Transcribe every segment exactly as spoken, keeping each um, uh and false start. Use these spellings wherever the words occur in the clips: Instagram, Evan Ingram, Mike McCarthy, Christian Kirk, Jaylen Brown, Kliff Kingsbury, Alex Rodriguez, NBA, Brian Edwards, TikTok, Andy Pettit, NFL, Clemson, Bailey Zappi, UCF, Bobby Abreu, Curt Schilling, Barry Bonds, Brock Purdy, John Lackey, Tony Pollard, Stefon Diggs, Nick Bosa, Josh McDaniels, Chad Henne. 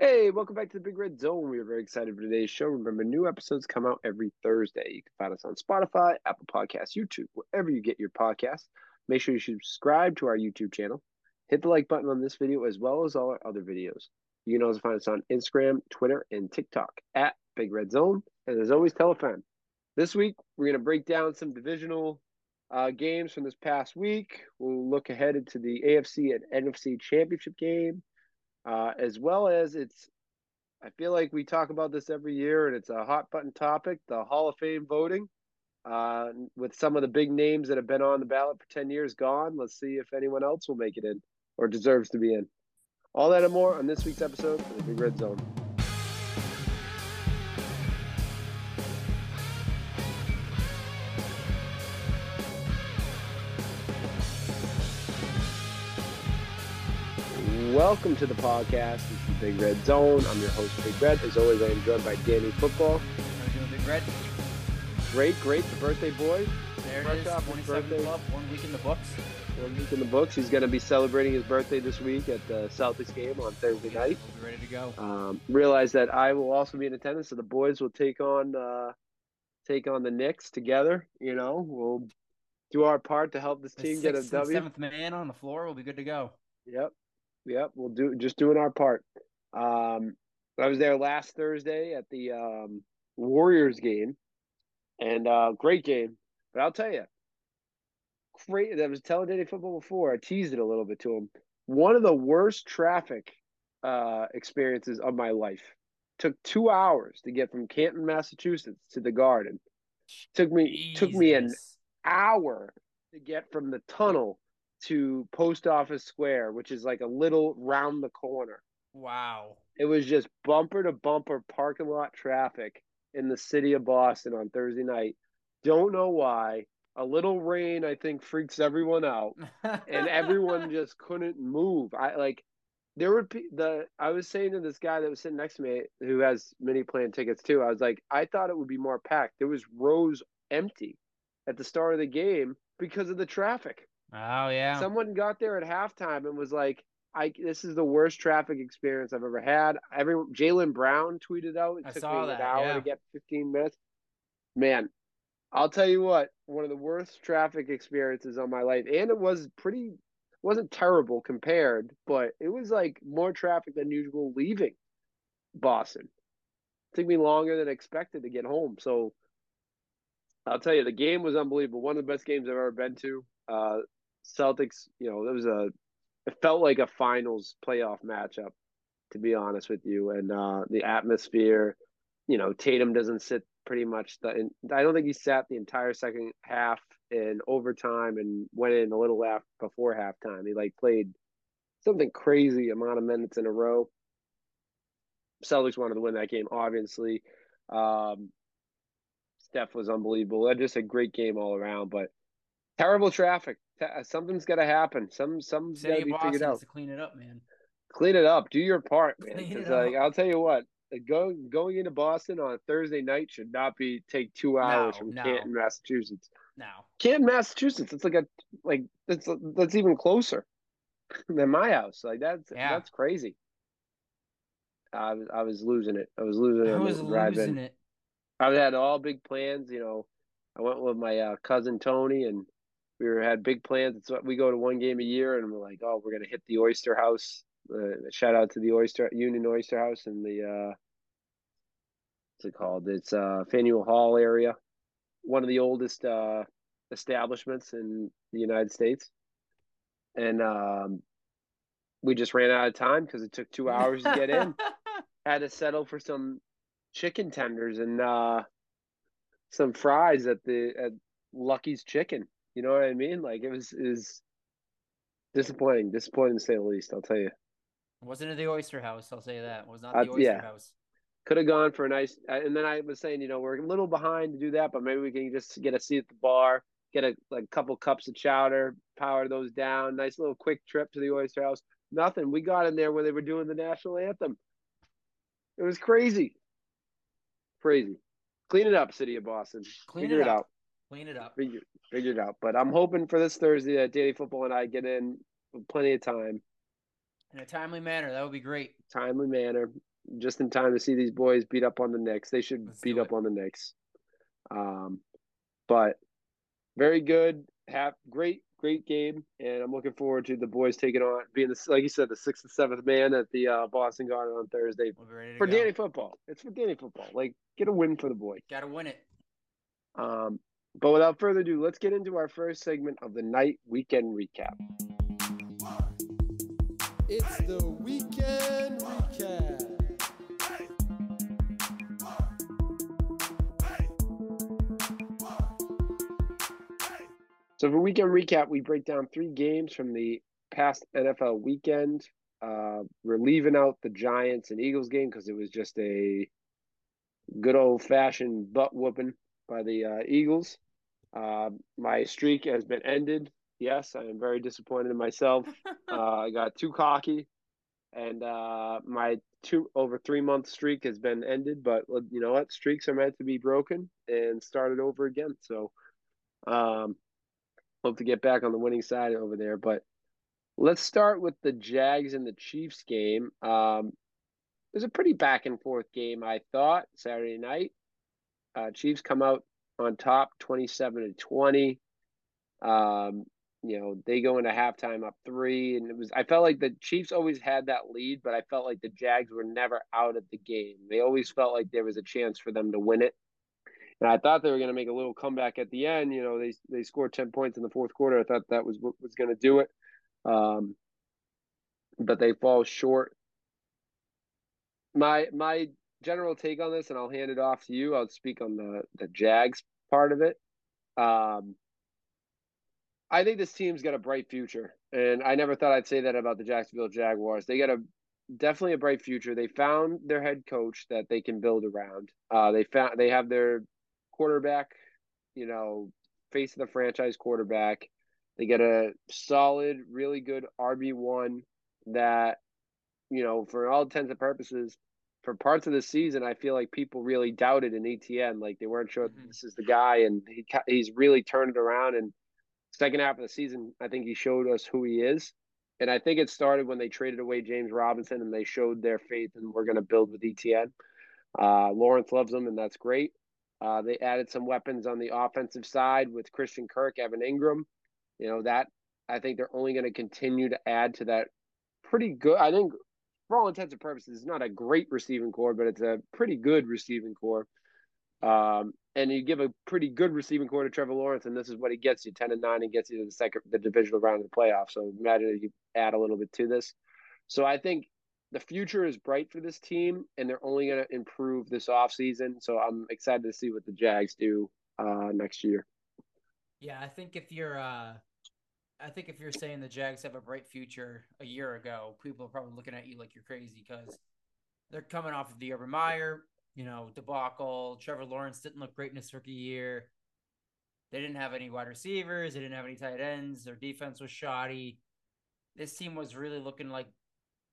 Hey, welcome back to the Big Red Zone. We are very excited for today's show. Remember, new episodes come out every Thursday. You can find us on Spotify, Apple Podcasts, YouTube, wherever you get your podcasts. Make sure you subscribe to our YouTube channel. Hit the like button on this video as well as all our other videos. You can also find us on Instagram, Twitter, and TikTok at Big Red Zone. And as always, tell a friend. This week, we're going to break down some divisional uh, games from this past week. We'll look ahead into the A F C and N F C championship game. Uh, as well as it's, I feel like we talk about this every year, and it's a hot button topic, the Hall of Fame voting, uh, with some of the big names that have been on the ballot for ten years gone. Let's see if anyone else will make it in or deserves to be in. All that and more on this week's episode of the Big Red Zone. Welcome to the podcast. It's the Big Red Zone. I'm your host, Big Red. As always, I am joined by Danny Football. How you doing, Big Red? Great, great. The birthday boy. There it is. twenty-seven Club. One week in the books. One week in the books. He's going to be celebrating his birthday this week at the Celtics game on Thursday yeah, night. We'll be ready to go. Um, realize that I will also be in attendance, so the boys will take on uh, take on the Knicks together. You know, we'll do our part to help this the team get a W. Seventh man on the floor. We'll be good to go. Yep. Yep, we'll do just doing our part. Um, I was there last Thursday at the um, Warriors game, and uh, great game. But I'll tell you, great. I was telling Danny Football before. I teased it a little bit to him. One of the worst traffic uh, experiences of my life. Took two hours to get from Canton, Massachusetts, to the Garden. Took me Jesus. took me an hour to get from the tunnel to Post Office Square, which is like a little round the corner. Wow. It was just bumper to bumper parking lot traffic in the city of Boston on Thursday night. Don't know why. A little rain, I think, freaks everyone out, and everyone just couldn't move. I like there would be the I was saying to this guy that was sitting next to me who has mini plan tickets too. I was like, I thought it would be more packed. There was rows empty at the start of the game because of the traffic. Oh, yeah. Someone got there at halftime and was like, "I this is the worst traffic experience I've ever had." Everyone, Jaylen Brown tweeted out, it I took saw me that, an hour yeah. to get fifteen minutes. Man, I'll tell you what, one of the worst traffic experiences of my life. And it was pretty, wasn't terrible compared, but it was like more traffic than usual leaving Boston. It took me longer than expected to get home. So I'll tell you, the game was unbelievable. One of the best games I've ever been to. Uh, Celtics, you know, it was a, it felt like a finals playoff matchup, to be honest with you. And uh, the atmosphere, you know, Tatum doesn't sit pretty much. The, and I don't think he sat the entire second half in overtime and went in a little after, before halftime. He like played something crazy amount of minutes in a row. Celtics wanted to win that game, obviously. Um, Steph was unbelievable. Just a great game all around, but terrible traffic. Something's got to happen. Some, something's got to be figured out. To clean it up, man. Clean it up. Do your part, man. Cause, like, I'll tell you what, going going into Boston on a Thursday night should not be take two hours no, from no. Canton, Massachusetts. No, Canton, Massachusetts. It's like a like that's that's even closer than my house. Like that's yeah. that's crazy. I was I was losing it. I was losing it. I was losing it. I had all big plans. You know, I went with my uh, cousin Tony and. We were, had big plans. It's what we go to one game a year, and we're like, oh, we're gonna hit the Oyster House. Uh, shout out to the Oyster Union Oyster House and the uh, what's it called? It's uh, Faneuil Hall area, one of the oldest uh, establishments in the United States. And um, we just ran out of time because it took two hours to get in. Had to settle for some chicken tenders and uh, some fries at the at Lucky's Chicken. You know what I mean? Like it was is disappointing, disappointing to say the least. I'll tell you. Wasn't it the Oyster House? I'll say that it was not the uh, Oyster yeah. House. Could have gone for a nice. And then I was saying, you know, we're a little behind to do that, but maybe we can just get a seat at the bar, get a like couple cups of chowder, power those down. Nice little quick trip to the Oyster House. Nothing. We got in there when they were doing the national anthem. It was crazy, crazy. Clean it up, city of Boston. Clean Figure it up. It out. Clean it up. Figure, figure it out. But I'm hoping for this Thursday that Danny Football and I get in with plenty of time. In a timely manner. That would be great. timely manner, just in time to see these boys beat up on the Knicks. They should Let's beat up on the Knicks. Um, but very good, have great, great game, and I'm looking forward to the boys taking on being the, like you said, the sixth and seventh man at the uh, Boston Garden on Thursday we'll for go. Danny Football. It's for Danny Football. Like, get a win for the boys. Got to win it. Um, but without further ado, let's get into our first segment of the night weekend recap. It's the weekend recap. So for weekend recap, we break down three games from the past N F L weekend. Uh, we're leaving out the Giants and Eagles game because it was just a good old-fashioned butt-whooping by the uh, Eagles. Uh, my streak has been ended. Yes, I am very disappointed in myself. uh, I got too cocky, and uh, my two over three-month streak has been ended. But you know what? Streaks are meant to be broken and started over again. So um, – hope to get back on the winning side over there. But let's start with the Jags and the Chiefs game. Um, it was a pretty back-and-forth game, I thought, Saturday night. Uh, Chiefs come out on top, twenty-seven to twenty. Um, you know, they go into halftime up three. And it was. I felt like the Chiefs always had that lead, but I felt like the Jags were never out of the game. They always felt like there was a chance for them to win it. And I thought they were going to make a little comeback at the end. You know, they they scored ten points in the fourth quarter. I thought that was what was going to do it. Um, but they fall short. My my general take on this, and I'll hand it off to you. I'll speak on the, the Jags part of it. Um, I think this team's got a bright future. And I never thought I'd say that about the Jacksonville Jaguars. They got a definitely a bright future. They found their head coach that they can build around. Uh, they found they have their quarterback, you know, face of the franchise quarterback. They get a solid, really good R B one that, you know, for all intents and purposes, for parts of the season, I feel like people really doubted in E T N. Like, they weren't sure mm-hmm. this is the guy, and he, he's really turned it around. And second half of the season, I think he showed us who he is. And I think it started when they traded away James Robinson and they showed their faith and we're going to build with E T N. Uh, Lawrence loves them, and that's great. Uh, they added some weapons on the offensive side with Christian Kirk, Evan Ingram. You know, that I think they're only going to continue to add to that pretty good. I think for all intents and purposes, it's not a great receiving core, but it's a pretty good receiving core. Um, and you give a pretty good receiving core to Trevor Lawrence, and this is what he gets you, ten and nine, and gets you to the second, the divisional round of the playoffs. So imagine if you add a little bit to this. So I think the future is bright for this team, and they're only going to improve this offseason. So I'm excited to see what the Jags do uh, next year. Yeah, I think if you're, uh, I think if you're saying the Jags have a bright future a year ago, people are probably looking at you like you're crazy because they're coming off of the Urban Meyer, you know, debacle. Trevor Lawrence didn't look great in his rookie year. They didn't have any wide receivers. They didn't have any tight ends. Their defense was shoddy. This team was really looking like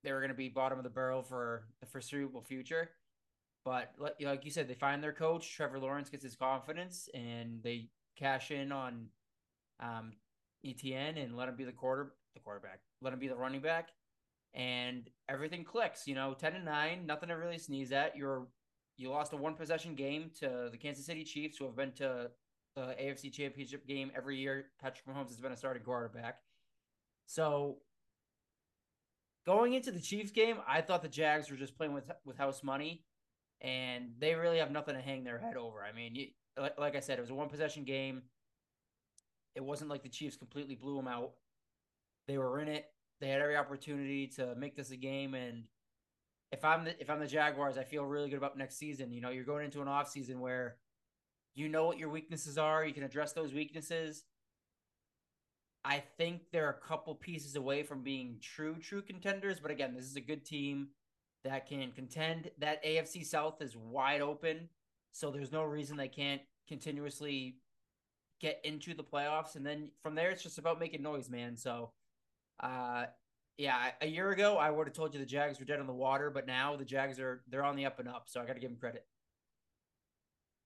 they were going to be bottom of the barrel for the foreseeable future. But like you said, they find their coach. Trevor Lawrence gets his confidence, and they cash in on um, E T N and let him be the quarter, the quarterback. Let him be the running back, and everything clicks. You know, ten and nine, nothing to really sneeze at. You're You lost a one-possession game to the Kansas City Chiefs, who have been to the A F C Championship game every year. Patrick Mahomes has been a starting quarterback. So going into the Chiefs game, I thought the Jags were just playing with with house money, and they really have nothing to hang their head over. I mean, you, like, like I said, it was a one-possession game. It wasn't like the Chiefs completely blew them out. They were in it. They had every opportunity to make this a game, and If I'm the, if I'm the Jaguars, I feel really good about next season. You know, you're going into an offseason where you know what your weaknesses are. You can address those weaknesses. I think they're a couple pieces away from being true, true contenders. But again, this is a good team that can contend. That A F C South is wide open, so there's no reason they can't continuously get into the playoffs. And then from there, it's just about making noise, man. So, uh yeah, a year ago, I would have told you the Jags were dead on the water, but now the Jags are they're on the up and up, so I got to give them credit.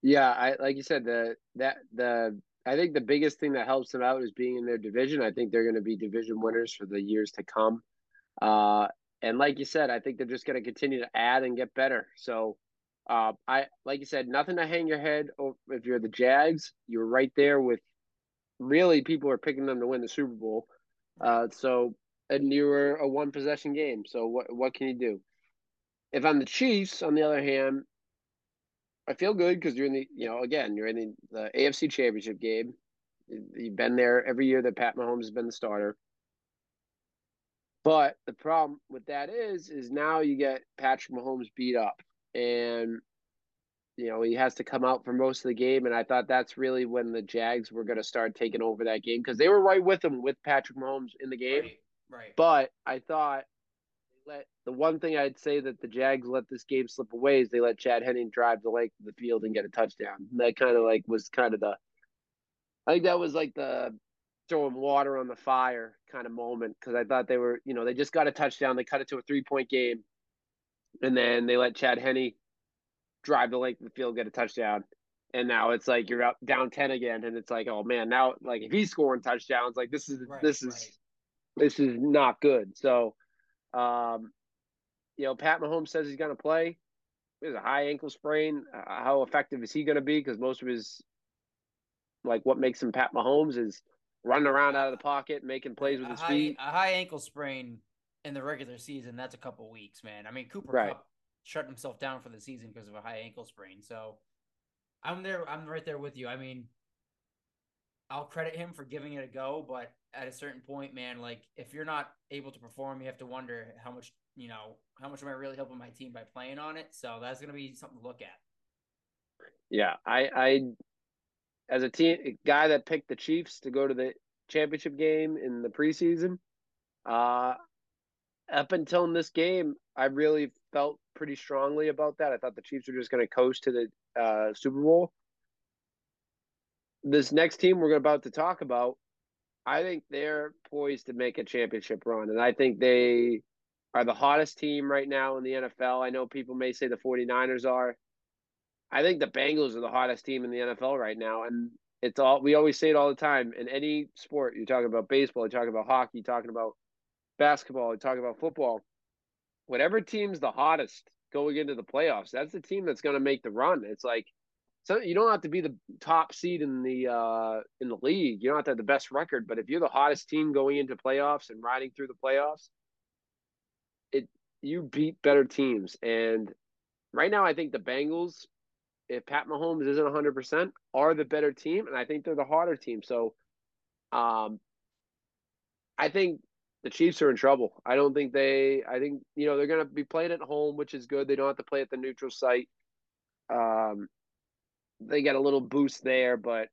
Yeah, I like you said, the that the I think the biggest thing that helps them out is being in their division. I think they're going to be division winners for the years to come. Uh, And like you said, I think they're just going to continue to add and get better. So, uh, I like you said, nothing to hang your head over. If you're the Jags, you're right there with really people are picking them to win the Super Bowl. Uh, so and you were a one possession game. So what what can you do? If I'm the Chiefs, on the other hand, I feel good because you're in the you know again you're in the, the A F C Championship game. You've been there every year that Pat Mahomes has been the starter. But the problem with that is, is now you get Patrick Mahomes beat up, and you know he has to come out for most of the game. And I thought that's really when the Jags were going to start taking over that game because they were right with him with Patrick Mahomes in the game. Right, right. But I thought they let the one thing I'd say that the Jags let this game slip away is they let Chad Henne drive the length of the field and get a touchdown. And that kind of like was kind of the, I think that was like the. throwing water on the fire kind of moment because I thought they were, you know, they just got a touchdown. They cut it to a three-point game, and then they let Chad Henne drive the length of the field, get a touchdown, and now it's like you're up down ten again, and it's like, oh, man, now, like, if he's scoring touchdowns, like, this is right, this is, right. this is not good. So, um, you know, Pat Mahomes says he's going to play. He has a high ankle sprain. Uh, how effective is he going to be? Because most of his, like, what makes him Pat Mahomes is running around out of the pocket, making plays with his a high, feet. A high ankle sprain in the regular season, that's a couple weeks, man. I mean, Cooper right. Kupp shut himself down for the season because of a high ankle sprain. So I'm there. I'm right there with you. I mean, I'll credit him for giving it a go, but at a certain point, man, like if you're not able to perform, you have to wonder how much, you know, how much am I really helping my team by playing on it? So that's going to be something to look at. Yeah, I, I, As a team a guy that picked the Chiefs to go to the championship game in the preseason, uh, up until in this game, I really felt pretty strongly about that. I thought the Chiefs were just going to coast to the uh, Super Bowl. This next team we're about to talk about, I think they're poised to make a championship run, and I think they are the hottest team right now in the N F L. I know people may say the 49ers are. I think the Bengals are the hottest team in the N F L right now, and it's all we always say it all the time. In any sport, you're talking about baseball, you're talking about hockey, you're talking about basketball, you're talking about football. Whatever team's the hottest going into the playoffs, that's the team that's going to make the run. It's like so you don't have to be the top seed in the uh, in the league. You don't have to have the best record, but if you're the hottest team going into playoffs and riding through the playoffs, it you beat better teams. And right now, I think the Bengals, if Pat Mahomes isn't one hundred percent, are the better team, and I think they're the harder team. So um, I think the Chiefs are in trouble. I don't think they – I think, you know, they're going to be playing at home, which is good. They don't have to play at the neutral site. Um, they got a little boost there, but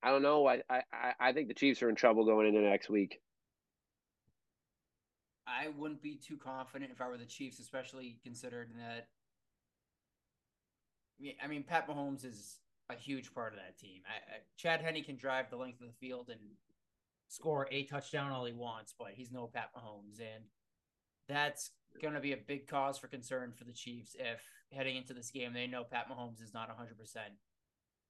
I don't know. I, I, I think the Chiefs are in trouble going into next week. I wouldn't be too confident if I were the Chiefs, especially considering that – I mean, Pat Mahomes is a huge part of that team. I, I, Chad Henne can drive the length of the field and score a touchdown all he wants, but he's no Pat Mahomes. And that's going to be a big cause for concern for the Chiefs if heading into this game, they know Pat Mahomes is not one hundred percent.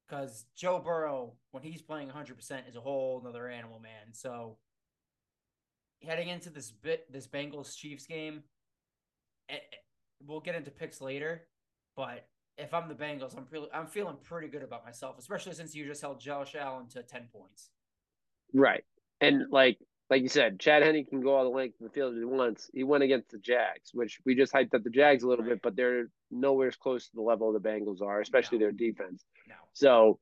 Because Joe Burrow, when he's playing one hundred percent, is a whole other animal, man. So heading into this bit, this Bengals-Chiefs game, it, it, we'll get into picks later, but if I'm the Bengals, I'm pretty, I'm feeling pretty good about myself, especially since you just held Josh Allen to ten points. Right. And like like you said, Chad Henne can go all the length of the field at once. He went against the Jags, which we just hyped up the Jags a little right. bit, but they're nowhere close to the level the Bengals are, especially no. their defense. No. So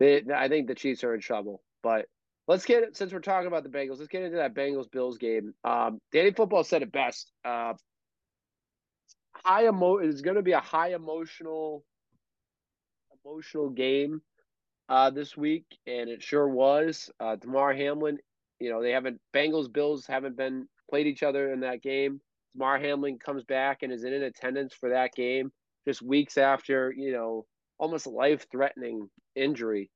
they, I think the Chiefs are in trouble. But let's get – since we're talking about the Bengals, let's get into that Bengals-Bills game. Um, Danny Football said it best. Uh High emo- it's going to be a high emotional, emotional game uh, this week, and it sure was. Uh, Demar Hamlin, you know, they haven't Bengals Bills haven't been played each other in that game. Demar Hamlin comes back and is in attendance for that game, just weeks after, you know, almost life-threatening injury.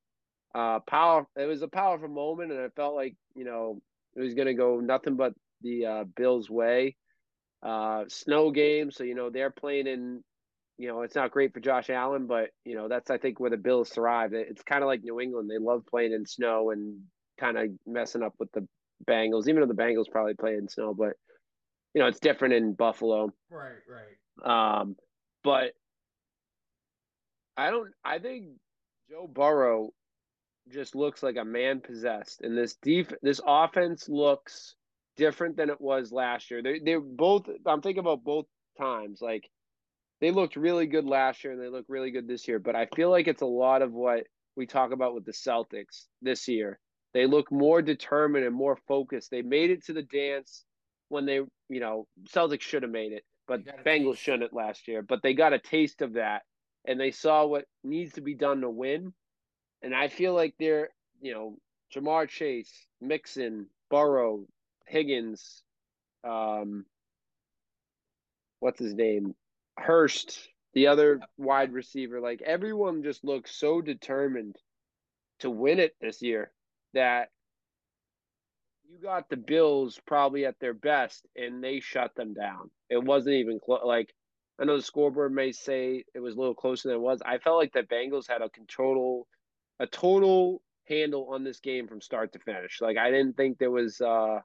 Uh, power. It was a powerful moment, and I felt like you know it was going to go nothing but the uh, Bills' way. Uh, snow game, so you know they're playing in, you know, it's not great for Josh Allen, but you know that's I think where the Bills thrive. It's kind of like New England; they love playing in snow and kind of messing up with the Bengals. Even though the Bengals probably play in snow, but you know, it's different in Buffalo. Right, right. Um, but I don't – I think Joe Burrow just looks like a man possessed. And this def- this offense looks different than it was last year. They they both – I'm thinking about both times. Like, they looked really good last year and they look really good this year. But I feel like it's a lot of what we talk about with the Celtics this year. They look more determined and more focused. They made it to the dance when they, you know, Celtics should have made it, but Bengals shouldn't last year. But they got a taste of that, and they saw what needs to be done to win. And I feel like they're, you know, Jamar Chase, Mixon, Burrow, Higgins, um, what's his name? Hurst, the other wide receiver. Like, everyone just looks so determined to win it this year that you got the Bills probably at their best, and they shut them down. It wasn't even close. Like, I know the scoreboard may say it was a little closer than it was. I felt like the Bengals had a control, a total handle on this game from start to finish. Like, I didn't think there was uh,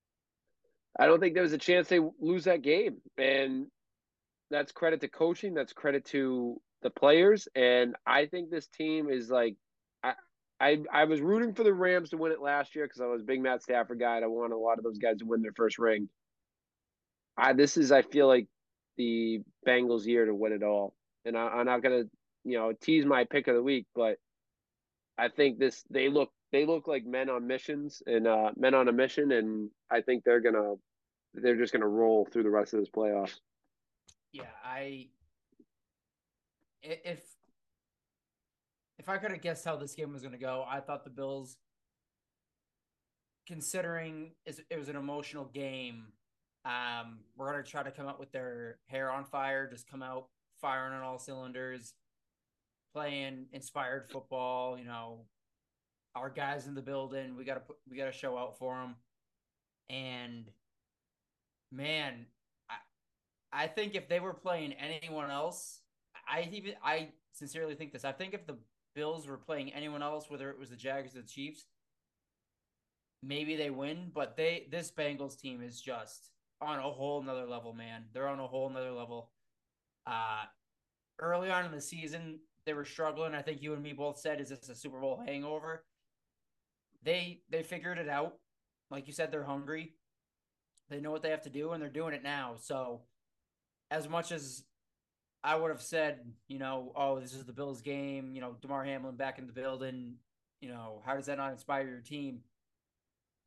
– I don't think there was a chance they lose that game. And that's credit to coaching. That's credit to the players. And I think this team is like – I, I was rooting for the Rams to win it last year because I was a big Matt Stafford guy, and I wanted a lot of those guys to win their first ring. I this is, I feel like, the Bengals' year to win it all. And I, I'm not going to, you know, tease my pick of the week, but I think this they look they look like men on missions and uh, men on a mission, and I think they're gonna they're just gonna roll through the rest of this playoffs. Yeah, I if. If I could have guessed how this game was going to go, I thought the Bills, considering it was an emotional game, um, were going to try to come out with their hair on fire, just come out firing on all cylinders, playing inspired football. You know, our guys in the building, we got to put, we got to show out for them. And man, I, I think if they were playing anyone else, I even I sincerely think this. I think if the Bills were playing anyone else, whether it was the Jaguars or the Chiefs, maybe they win. But they this Bengals team is just on a whole nother level, man. They're on a whole nother level. Uh, early on in the season, they were struggling. I think you and me both said, is this a Super Bowl hangover? They they figured it out. Like you said, they're hungry. They know what they have to do, and they're doing it now. So as much as I would have said, you know, oh, this is the Bills game, you know, Demar Hamlin back in the building, you know, how does that not inspire your team?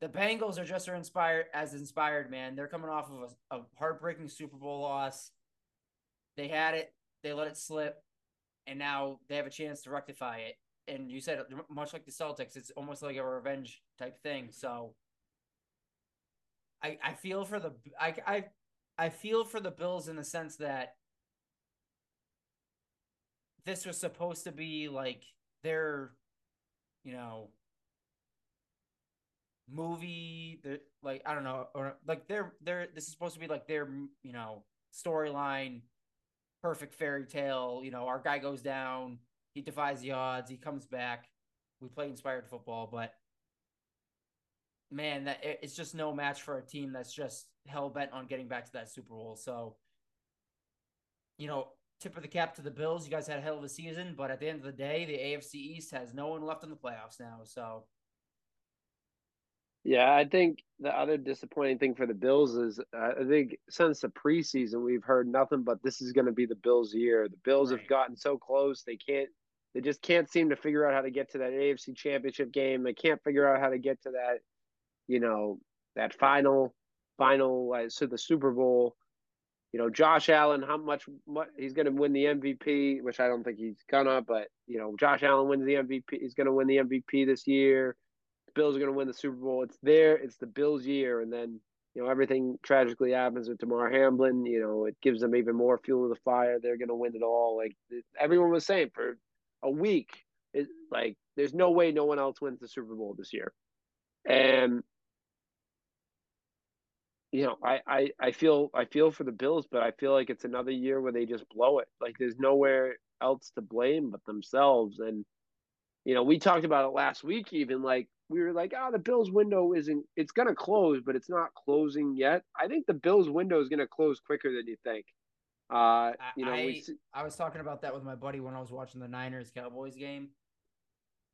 The Bengals are just inspired, as inspired, man. They're coming off of a, a heartbreaking Super Bowl loss. They had it. They let it slip. And now they have a chance to rectify it. And you said, much like the Celtics, it's almost like a revenge type thing. So I I feel for the I I, I feel for the Bills in the sense that this was supposed to be like their, you know, movie. Their, like I don't know, or like their their. This is supposed to be like their, you know, storyline, perfect fairy tale. You know, our guy goes down, he defies the odds, he comes back. We play inspired football, but man, that it's just no match for a team that's just hell bent on getting back to that Super Bowl. So, you know. Tip of the cap to the Bills. You guys had a hell of a season, but at the end of the day, the A F C East has no one left in the playoffs now. So, yeah, I think the other disappointing thing for the Bills is uh, I think since the preseason, we've heard nothing but this is going to be the Bills' year. The Bills right. have gotten so close. They can't, they just can't seem to figure out how to get to that A F C championship game. They can't figure out how to get to that, you know, that final, final, uh, so the Super Bowl. You know, Josh Allen, how much, much he's going to win the M V P, which I don't think he's going to, but, you know, Josh Allen wins the M V P. He's going to win the M V P this year. The Bills are going to win the Super Bowl. It's there. It's the Bills' year. And then, you know, everything tragically happens with Demar Hamlin. You know, it gives them even more fuel to the fire. They're going to win it all. Like, everyone was saying for a week, it, like, there's no way no one else wins the Super Bowl this year. And you know, I, I, I feel I feel for the Bills, but I feel like it's another year where they just blow it. Like, there's nowhere else to blame but themselves. And, you know, we talked about it last week even. Like, we were like, ah, oh, the Bills window isn't, it's going to close, but it's not closing yet. I think the Bills window is going to close quicker than you think. Uh, you know, I, we, I was talking about that with my buddy when I was watching the Niners Cowboys game.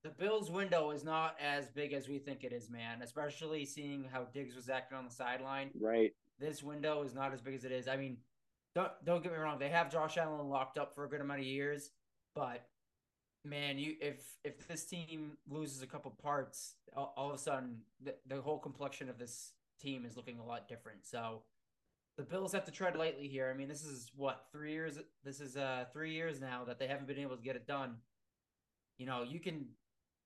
The Bills window is not as big as we think it is, man, especially seeing how Diggs was acting on the sideline. Right. This window is not as big as it is. I mean, don't don't get me wrong. They have Josh Allen locked up for a good amount of years, but man, you if if this team loses a couple parts, all, all of a sudden the, the whole complexion of this team is looking a lot different. So the Bills have to tread lightly here. I mean, this is what three years. This is uh three years now that they haven't been able to get it done. You know, you can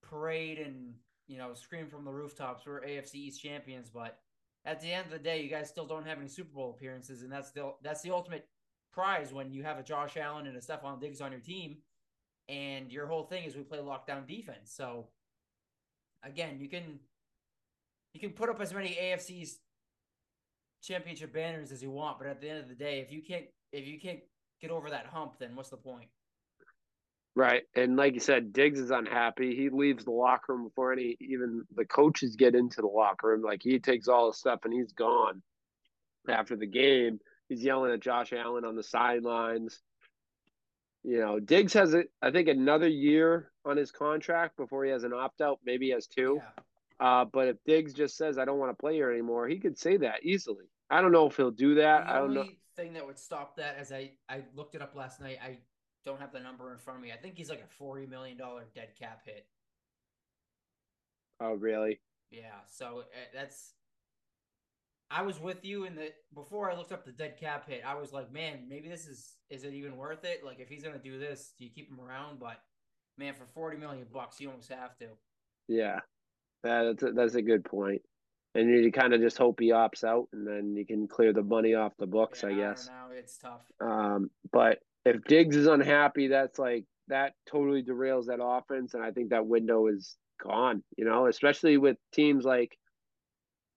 parade and you know scream from the rooftops. We're A F C East champions, but at the end of the day, you guys still don't have any Super Bowl appearances, and that's the that's the ultimate prize when you have a Josh Allen and a Stefon Diggs on your team, and your whole thing is we play lockdown defense. So, again, you can you can put up as many A F C championship banners as you want, but at the end of the day, if you can't if you can't get over that hump, then what's the point? Right, and like you said, Diggs is unhappy. He leaves the locker room before any even the coaches get into the locker room. Like, he takes all his stuff and he's gone. After the game, he's yelling at Josh Allen on the sidelines. You know, Diggs has, a, I think, another year on his contract before he has an opt-out. Maybe he has two. Yeah. Uh, but if Diggs just says, I don't want to play here anymore, he could say that easily. I don't know if he'll do that. The I don't know. The only thing that would stop that, as I, I looked it up last night, I – don't have the number in front of me. I think he's like a forty million dollars dead cap hit. Oh, really? Yeah. So that's, I was with you in the, before I looked up the dead cap hit, I was like, man, maybe this is, is it even worth it? Like, if he's going to do this, do you keep him around? But man, for forty million bucks, you almost have to. Yeah. That's a, that's a good point. And you kind of just hope he opts out and then you can clear the money off the books, yeah, I guess. I don't know. It's tough. Um, but if Diggs is unhappy, that's like that totally derails that offense, and I think that window is gone. You know, especially with teams like,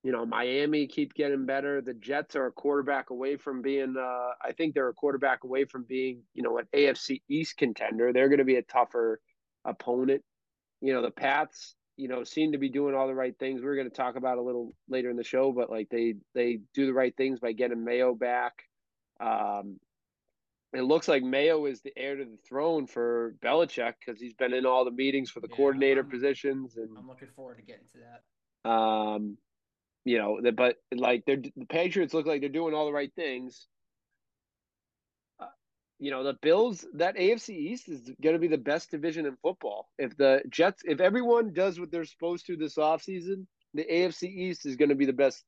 you know, Miami keep getting better. The Jets are a quarterback away from being. Uh, I think they're a quarterback away from being, you know, an A F C East contender. They're going to be a tougher opponent. You know, the Pats, you know, seem to be doing all the right things. We're going to talk about a little later in the show, but like they they do the right things by getting Mayo back. Um, It looks like Mayo is the heir to the throne for Belichick because he's been in all the meetings for the yeah, coordinator I'm, positions. And I'm looking forward to getting to that. Um, you know, the, but like they're, the Patriots look like they're doing all the right things. Uh, you know, the Bills, that A F C East is going to be the best division in football. If the Jets, if everyone does what they're supposed to this offseason, the A F C East is going to be the best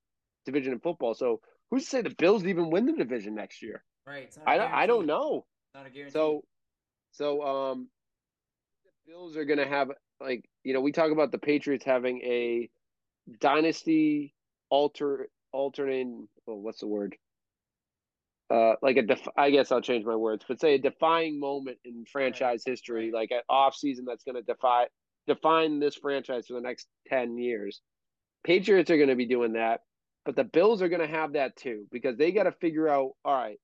division in football. So who's to say the Bills even win the division next year? Right. I don't, I don't know. Not a guarantee. So, so um, the Bills are going to have, like, you know, we talk about the Patriots having a dynasty alter, alternating, oh, what's the word? Uh, like a, def- I guess I'll change my words, but say a defying moment in franchise right. history, right. like an offseason that's going to defy, define this franchise for the next ten years. Patriots are going to be doing that, but the Bills are going to have that too, because they got to figure out, all right,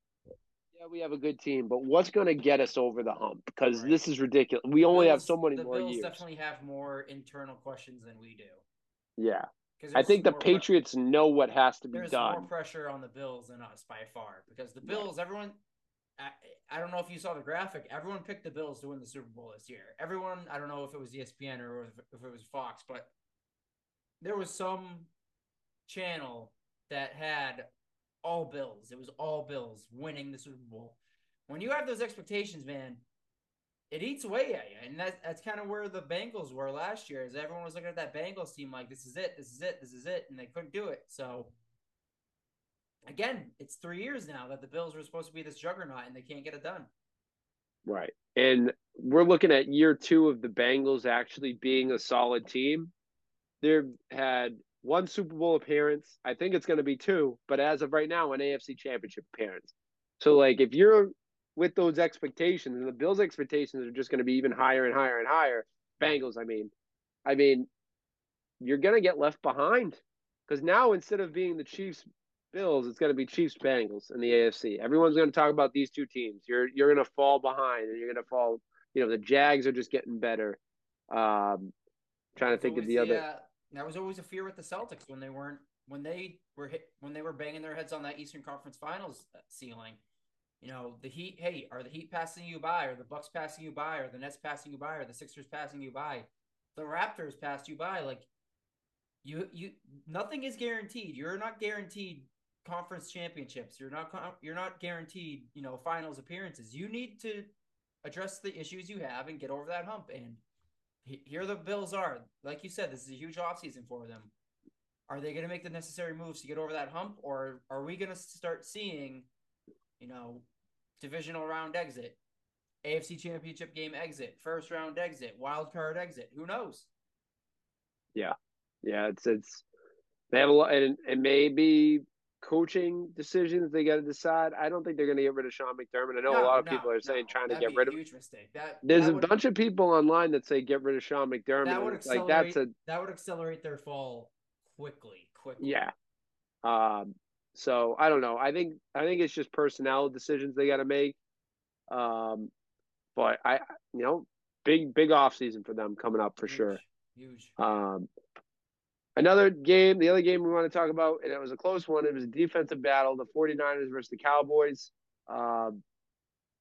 we have a good team, but what's going to get us over the hump? Because right. this is ridiculous. We the only Bills, have so many more years. The Bills definitely have more internal questions than we do. Yeah. I think the Patriots pressure. know what has to be There's done. There's more pressure on the Bills than us by far. Because the Bills, yeah. everyone I, – I don't know if you saw the graphic. Everyone picked the Bills to win the Super Bowl this year. Everyone – I don't know if it was E S P N or if it was Fox, but there was some channel that had – all Bills. It was all Bills winning the Super Bowl. When you have those expectations, man, it eats away at you. And that, that's kind of where the Bengals were last year, is everyone was looking at that Bengals team like, this is it, this is it, this is it, and they couldn't do it. So, again, it's three years now that the Bills were supposed to be this juggernaut, and they can't get it done. Right. And we're looking at year two of the Bengals actually being a solid team. They've had – one Super Bowl appearance. I think it's going to be two, but as of right now, an A F C Championship appearance. So, like, if you're with those expectations, and the Bills' expectations are just going to be even higher and higher and higher, Bengals, I mean, I mean, you're going to get left behind. Because now, instead of being the Chiefs-Bills, it's going to be Chiefs-Bengals in the A F C. Everyone's going to talk about these two teams. You're you're going to fall behind, and you're going to fall – you know, the Jags are just getting better. Um, trying to think of the other – that was always a fear with the Celtics when they weren't when they were hit, when they were banging their heads on that Eastern Conference Finals ceiling. You know, the Heat, hey, are the Heat passing you by? Are the Bucks passing you by? Are the Nets passing you by? Are the Sixers passing you by? The Raptors passed you by. Like, you you nothing is guaranteed. You're not guaranteed conference championships. You're not you're not guaranteed, you know, finals appearances. You need to address the issues you have and get over that hump. And here the Bills are. Like you said, this is a huge offseason for them. Are they going to make the necessary moves to get over that hump, or are we going to start seeing, you know, divisional round exit, A F C championship game exit, first round exit, wild card exit? Who knows? Yeah. Yeah, it's it's they have a lot, and it may be coaching decisions they got to decide. I don't think they're going to get rid of Sean McDermott. I know no, a lot of no, people are saying no, trying to get rid of. That'd be a huge mistake. That, There's that a bunch of people online that say get rid of Sean McDermott. That would accelerate, like, that's a, that would accelerate their fall quickly. Quickly. Yeah. Um. So I don't know. I think I think it's just personnel decisions they got to make. Um. But I, you know, big big off season for them coming up for huge, sure. Huge. Um. Another game, the other game we want to talk about, and it was a close one, it was a defensive battle, the 49ers versus the Cowboys. Um,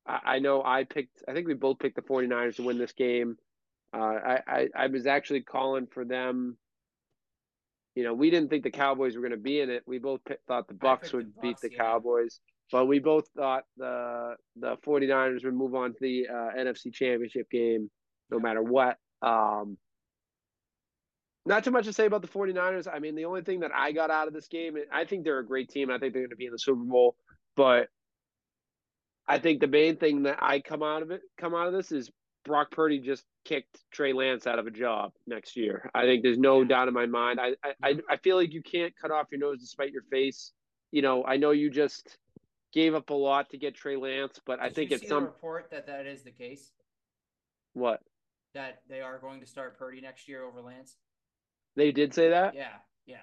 I, I know I picked – I think we both picked the 49ers to win this game. Uh, I, I, I was actually calling for them. You know, we didn't think the Cowboys were going to be in it. We both picked, thought the Bucs would the Bucs, beat the yeah. Cowboys. But we both thought the the 49ers would move on to the uh, N F C Championship game no matter what. Um Not too much to say about the 49ers. I mean, the only thing that I got out of this game, I think they're a great team. I think they're going to be in the Super Bowl. But I think the main thing that I come out of it, come out of this is Brock Purdy just kicked Trey Lance out of a job next year. I think there's no doubt in my mind. I, I, I feel like you can't cut off your nose to spite your face. You know, I know you just gave up a lot to get Trey Lance, but I Did think it's some – Did you see the report that that is the case? What? That they are going to start Purdy next year over Lance? They did say that? Yeah, yeah.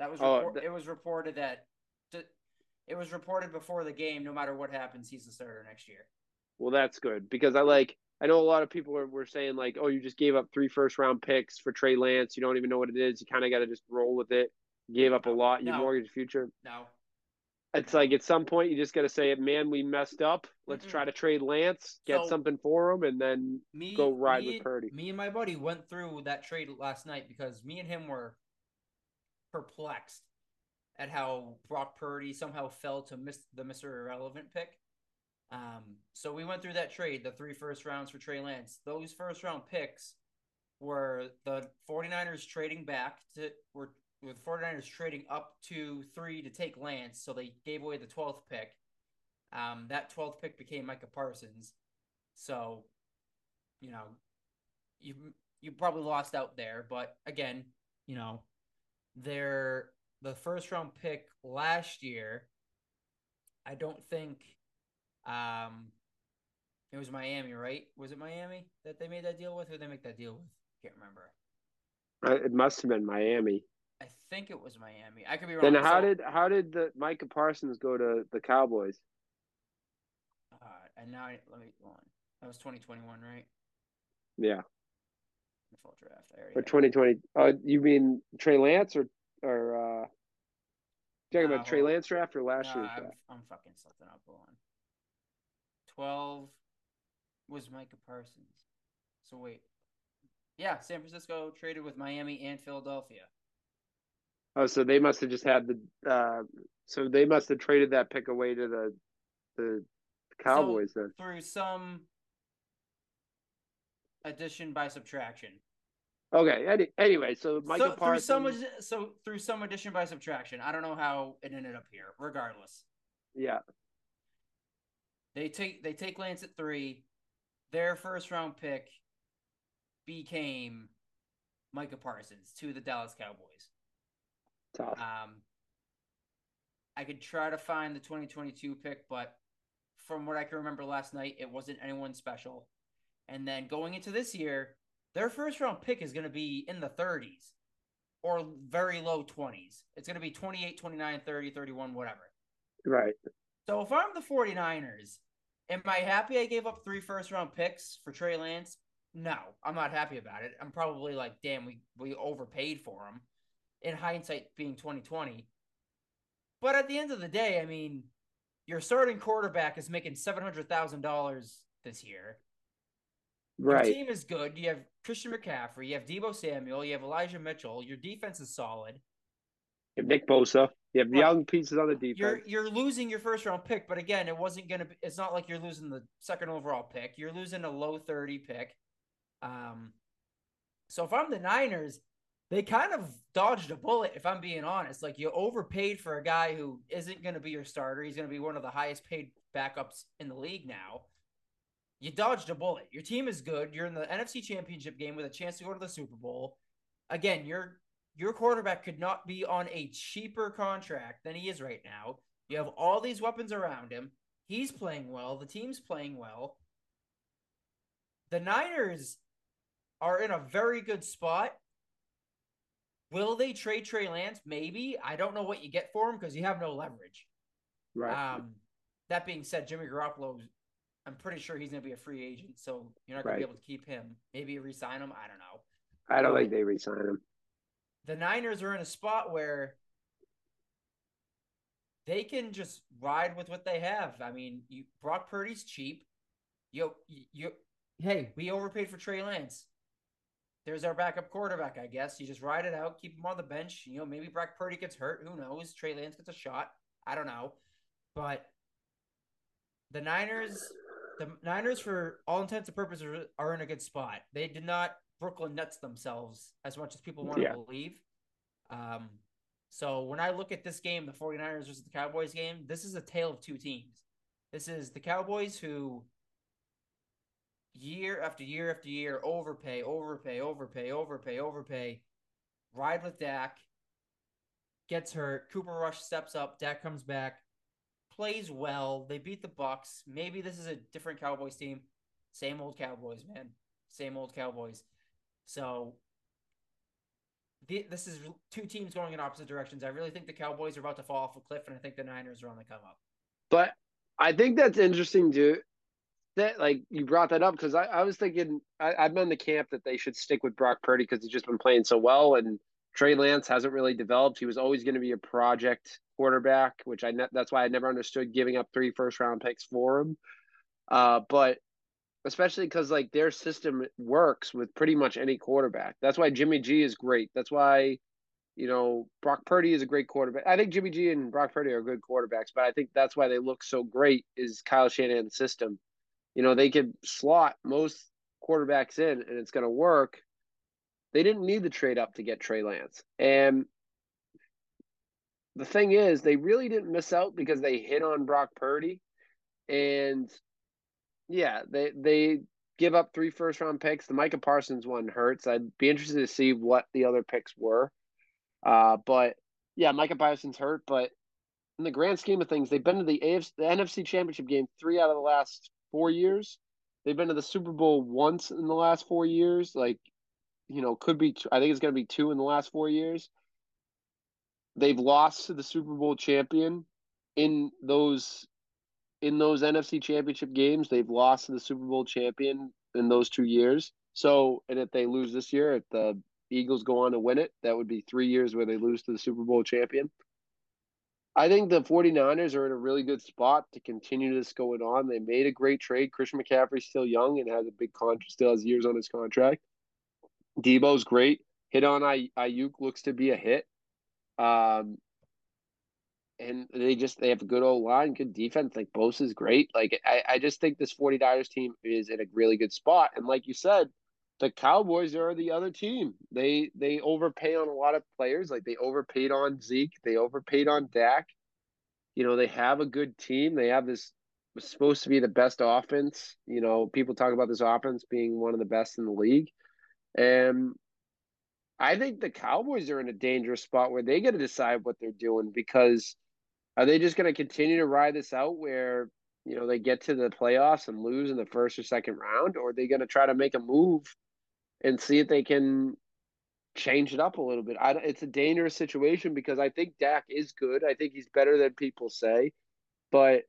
That was report- oh, that- it was reported that it was reported before the game, no matter what happens, he's the starter next year. Well, that's good, because I like I know a lot of people were, were saying like, "Oh, you just gave up three first round picks for Trey Lance. You don't even know what it is. You kind of got to just roll with it. You gave up no, a lot, you no, mortgage future." No. It's like at some point you just got to say, "Man, we messed up. Let's mm-hmm. try to trade Lance, get so, something for him, and then me, go ride me, with Purdy." Me and my buddy went through that trade last night because me and him were perplexed at how Brock Purdy somehow fell to miss the Mister Irrelevant pick. Um, so we went through that trade, the three first rounds for Trey Lance. Those first round picks were the 49ers trading back to were. With the 49ers trading up to three to take Lance, so they gave away the twelfth pick. Um, that twelfth pick became Micah Parsons. So, you know, you you probably lost out there. But, again, you know, they're the first-round pick last year, I don't think um, it was Miami, right? Was it Miami that they made that deal with? Who did they make that deal with? I can't remember. It must have been Miami. I think it was Miami. I could be wrong. Then how so, did how did the Micah Parsons go to the Cowboys? Uh, and now I, let me go on. That was twenty twenty-one, right? Yeah. The full draft. I or twenty twenty. Uh, you mean Trey Lance or or uh, talking nah, about Trey Lance draft or last nah, year's draft? I'm, I'm fucking something up. Hold on. twelve was Micah Parsons. So wait. Yeah, San Francisco traded with Miami and Philadelphia. Oh, so they must have just had the uh, – so they must have traded that pick away to the the Cowboys so, then. Through some addition by subtraction. Okay. Any, anyway, so Micah so, Parsons – some, So through some addition by subtraction. I don't know how it ended up here. Regardless. Yeah. They take, they take Lance at three. Their first-round pick became Micah Parsons to the Dallas Cowboys. Tough. Um, I could try to find the twenty twenty-two pick, but from what I can remember last night, it wasn't anyone special. And then going into this year, their first round pick is going to be in the thirties or very low twenties. It's going to be twenty-eight, twenty-nine, thirty, thirty-one, whatever. Right. So if I'm the 49ers, am I happy I gave up three first round picks for Trey Lance? No, I'm not happy about it. I'm probably like, damn, we, we overpaid for him. in hindsight being twenty twenty. But at the end of the day, I mean, your starting quarterback is making seven hundred thousand dollars this year. Right. Your team is good. You have Christian McCaffrey. You have Deebo Samuel. You have Elijah Mitchell. Your defense is solid. You have Nick Bosa. You have young pieces on the defense. You're, you're losing your first-round pick, but again, it wasn't going to – it's not like you're losing the second overall pick. You're losing a low thirty pick. Um, so if I'm the Niners, they kind of dodged a bullet, if I'm being honest. Like, you overpaid for a guy who isn't going to be your starter. He's going to be one of the highest-paid backups in the league now. You dodged a bullet. Your team is good. You're in the N F C Championship game with a chance to go to the Super Bowl. Again, you're – your quarterback could not be on a cheaper contract than he is right now. You have all these weapons around him. He's playing well. The team's playing well. The Niners are in a very good spot. Will they trade Trey Lance? Maybe. I don't know what you get for him because you have no leverage. Right. Um, that being said, Jimmy Garoppolo, I'm pretty sure he's going to be a free agent, so you're not going right. to be able to keep him. Maybe re-sign him. I don't know. I don't um, think they re-sign him. The Niners are in a spot where they can just ride with what they have. I mean, you, Brock Purdy's cheap. You, you, hey, we overpaid for Trey Lance. There's our backup quarterback, I guess. You just ride it out, keep him on the bench. You know, maybe Brock Purdy gets hurt. Who knows? Trey Lance gets a shot. I don't know. But the Niners, the Niners, for all intents and purposes, are in a good spot. They did not Brooklyn Nets themselves as much as people want yeah. to believe. Um, so when I look at this game, the 49ers versus the Cowboys game, this is a tale of two teams. This is the Cowboys who year after year after year overpay, overpay, overpay, overpay, overpay, ride with Dak, gets hurt, Cooper Rush steps up, Dak comes back, plays well, they beat the Bucks. Maybe this is a different Cowboys team. Same old Cowboys, man. Same old Cowboys. So the, this is two teams going in opposite directions. I really think the Cowboys are about to fall off a cliff, and I think the Niners are on the come up. But I think that's interesting, dude, that like you brought that up, because I, I was thinking I, I'm in the camp that they should stick with Brock Purdy because he's just been playing so well, and Trey Lance hasn't really developed. He was always going to be a project quarterback, which I ne- that's why I never understood giving up three first round picks for him. Uh, but especially because, like, their system works with pretty much any quarterback. That's why Jimmy G is great. That's why, you know, Brock Purdy is a great quarterback. I think Jimmy G and Brock Purdy are good quarterbacks, but I think that's why they look so great is Kyle Shanahan's system. You know, they could slot most quarterbacks in, and it's going to work. They didn't need the trade-up to get Trey Lance. And the thing is, they really didn't miss out because they hit on Brock Purdy, and – yeah, they they give up three first-round picks. The Micah Parsons one hurts. I'd be interested to see what the other picks were. Uh, but, yeah, Micah Parsons hurt. But in the grand scheme of things, they've been to the A F C, the N F C Championship game three out of the last four years. They've been to the Super Bowl once in the last four years. Like, you know, could be – I think it's going to be two in the last four years. They've lost to the Super Bowl champion in those – in those N F C Championship games. They've lost to the Super Bowl champion in those two years. So, and if they lose this year, if the Eagles go on to win it, that would be three years where they lose to the Super Bowl champion. I think the 49ers are in a really good spot to continue this going on. They made a great trade. Christian McCaffrey's still young and has a big contract, still has years on his contract. Deebo's great. Hit on Ayuk looks to be a hit. Um, And they just they have a good old line, good defense. Like, Bosa's great. Like, I, I just think this 49ers team is in a really good spot. And like you said, the Cowboys are the other team. They they overpay on a lot of players. Like, they overpaid on Zeke. They overpaid on Dak. You know, they have a good team. They have this supposed to be the best offense. You know, people talk about this offense being one of the best in the league. And I think the Cowboys are in a dangerous spot where they got to decide what they're doing, because are they just going to continue to ride this out where, you know, they get to the playoffs and lose in the first or second round, or are they going to try to make a move and see if they can change it up a little bit? I, it's a dangerous situation because I think Dak is good. I think he's better than people say, but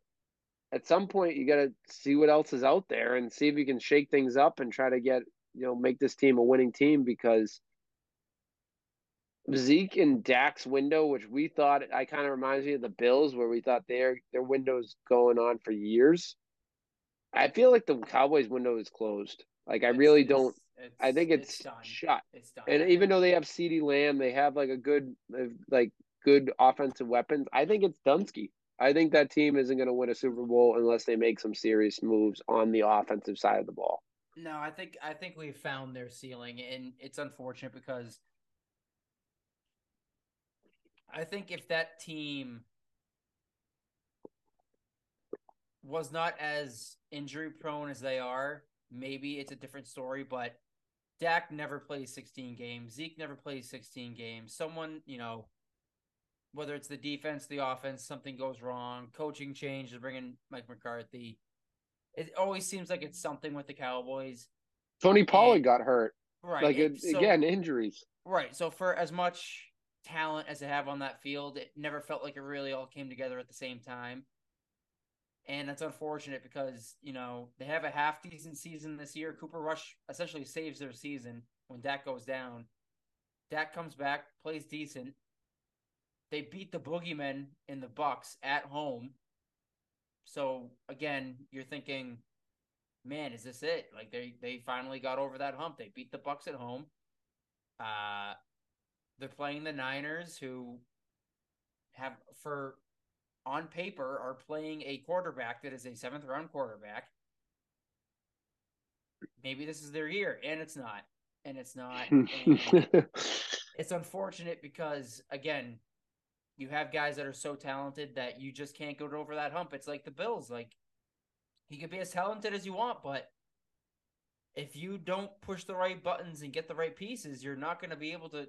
at some point you got to see what else is out there and see if you can shake things up and try to get, you know, make this team a winning team, because Zeke and Dak's window, which we thought, I kind of reminds me of the Bills, where we thought their their window's going on for years. I feel like the Cowboys' window is closed. Like I it's, really don't. I think it's, it's shut. It's done. And even though they have CeeDee Lamb, they have like a good like good offensive weapons. I think it's Dunsky. I think that team isn't going to win a Super Bowl unless they make some serious moves on the offensive side of the ball. No, I think I think we've found their ceiling, and it's unfortunate because I think if that team was not as injury-prone as they are, maybe it's a different story, but Dak never plays sixteen games. Zeke never plays sixteen games. Someone, you know, whether it's the defense, the offense, something goes wrong, coaching change, they're bringing Mike McCarthy. It always seems like it's something with the Cowboys. Tony Pollard and, got hurt. Right. Like, it, so, again, injuries. Right. So for as much talent as they have on that field, it never felt like it really all came together at the same time. And that's unfortunate because, you know, they have a half-decent season this year. Cooper Rush essentially saves their season when Dak goes down. Dak comes back, plays decent. They beat the Boogeymen in the Bucks at home. So, again, you're thinking, man, is this it? Like, they, they finally got over that hump. They beat the Bucks at home. Uh, they're playing the Niners, who have, for... on paper, are playing a quarterback that is a seventh-round quarterback. Maybe this is their year, and it's not. And it's not. And it's unfortunate because, again, you have guys that are so talented that you just can't go over that hump. It's like the Bills. Like, you can be as talented as you want, but if you don't push the right buttons and get the right pieces, you're not going to be able to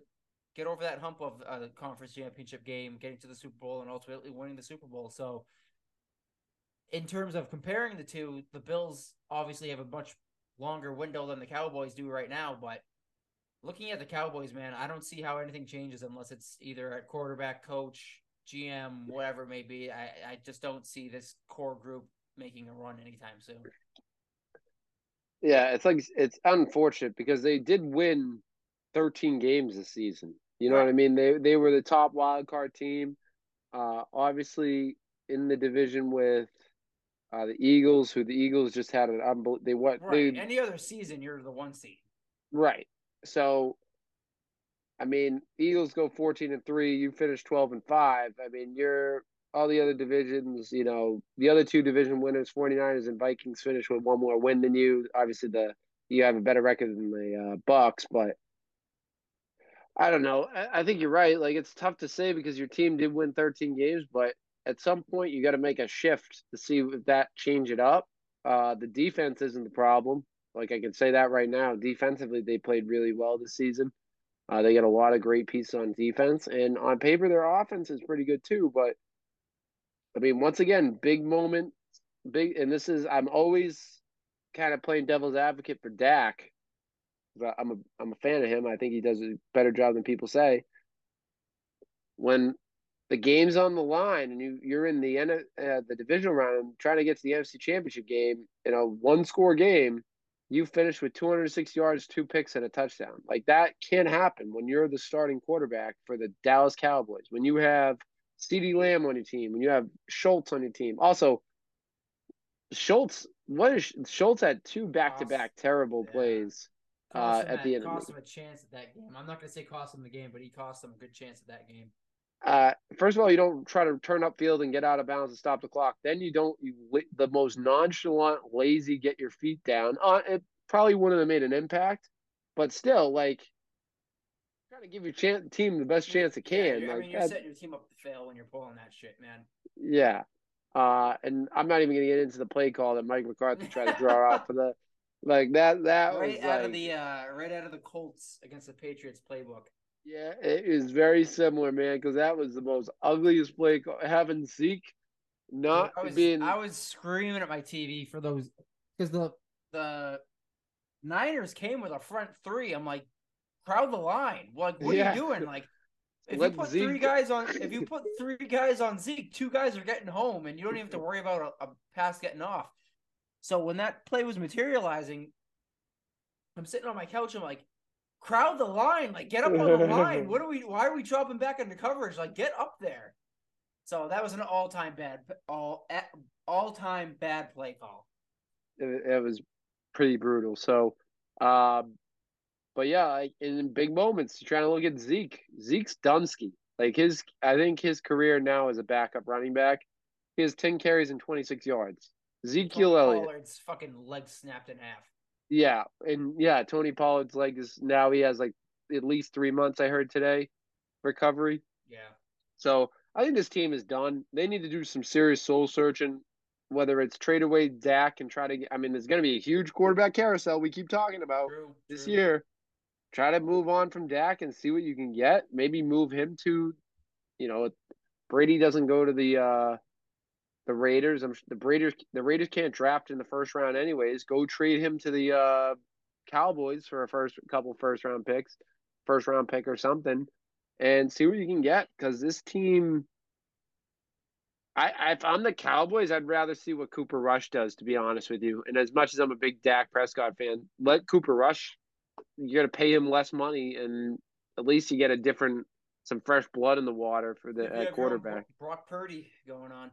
get over that hump of uh, the conference championship game, getting to the Super Bowl, and ultimately winning the Super Bowl. So in terms of comparing the two, the Bills obviously have a much longer window than the Cowboys do right now. But looking at the Cowboys, man, I don't see how anything changes unless it's either at quarterback, coach, G M, whatever it may be. I, I just don't see this core group making a run anytime soon. Yeah, it's like it's unfortunate because they did win thirteen games this season. You know right. what I mean? They they were the top wild card team, uh, obviously in the division with uh, the Eagles, who the Eagles just had an unbelievable. They what? Right. They, Any other season, you're the one seed. Right. So, I mean, Eagles go fourteen and three. You finish twelve and five. I mean, you're all the other divisions. You know, the other two division winners, 49ers and Vikings, finish with one more win than you. Obviously, the you have a better record than the uh, Bucks, but. I don't know. I think you're right. Like, it's tough to say because your team did win thirteen games, but at some point you got to make a shift to see if that change it up. Uh, the defense isn't the problem. Like, I can say that right now. Defensively, they played really well this season. Uh, they got a lot of great pieces on defense, and on paper, their offense is pretty good too. But I mean, once again, big moment, big, and this is, I'm always kind of playing devil's advocate for Dak. But I'm a I'm a fan of him. I think he does a better job than people say. When the game's on the line and you you're in the end of, uh, the divisional round, trying to get to the N F C Championship game in a one score game, you finish with two hundred six yards, two picks, and a touchdown. Like, that can't happen when you're the starting quarterback for the Dallas Cowboys. When you have CeeDee Lamb on your team, when you have Schultz on your team, also Schultz. What is Schultz had two back to back terrible yeah. plays. Uh, at that, the end, cost him a chance at that game. I'm not going to say cost him the game, but he cost him a good chance at that game. Uh, first of all, you don't try to turn up field and get out of bounds and stop the clock. Then you don't you the most nonchalant, lazy, get your feet down. Uh, it probably wouldn't have made an impact, but still, like, try to give your ch- team the best chance it can. Yeah, like, I mean, you're that, setting your team up to fail when you're pulling that shit, man. Yeah, uh, and I'm not even going to get into the play call that Mike McCarthy tried to draw out for the. Like that, that right was out like, of the uh, right out of the Colts against the Patriots playbook. Yeah, it is very similar, man. Because that was the most ugliest play. Having Zeke not I was, being, I was screaming at my T V for those because the the Niners came with a front three. I'm like, crowd the line. Like, what yeah. are you doing? Like, if Let you put Zeke... three guys on, if you put three guys on Zeke, two guys are getting home, and you don't even have to worry about a, a pass getting off. So when that play was materializing, I'm sitting on my couch. I'm like, crowd the line, like get up on the line. What are we, why are we dropping back into coverage? Like get up there. So that was an all time bad, all all time bad play call. It, it was pretty brutal. So, um, but yeah, in big moments, you're trying to look at Zeke. Zeke's Dunsky. Like his, I think his career now as a backup running back, he has ten carries and twenty-six yards. Ezekiel Elliott. Pollard's fucking leg snapped in half. Yeah, and yeah, Tony Pollard's leg is now he has like at least three months. I heard today, recovery. Yeah. So I think this team is done. They need to do some serious soul searching. Whether it's trade away Dak and try to get, I mean, there's going to be a huge quarterback carousel we keep talking about true, this true. year. Try to move on from Dak and see what you can get. Maybe move him to, you know, Brady doesn't go to the uh, the Raiders. I'm the Raiders. The Raiders can't draft in the first round anyways. Go trade him to the uh, Cowboys for a first couple first round picks, first round pick or something, and see what you can get because this team. I, I if I'm the Cowboys, I'd rather see what Cooper Rush does, to be honest with you. And as much as I'm a big Dak Prescott fan, let Cooper Rush. You're going to pay him less money, and at least you get a different, some fresh blood in the water for the uh, quarterback. Brock Purdy going on.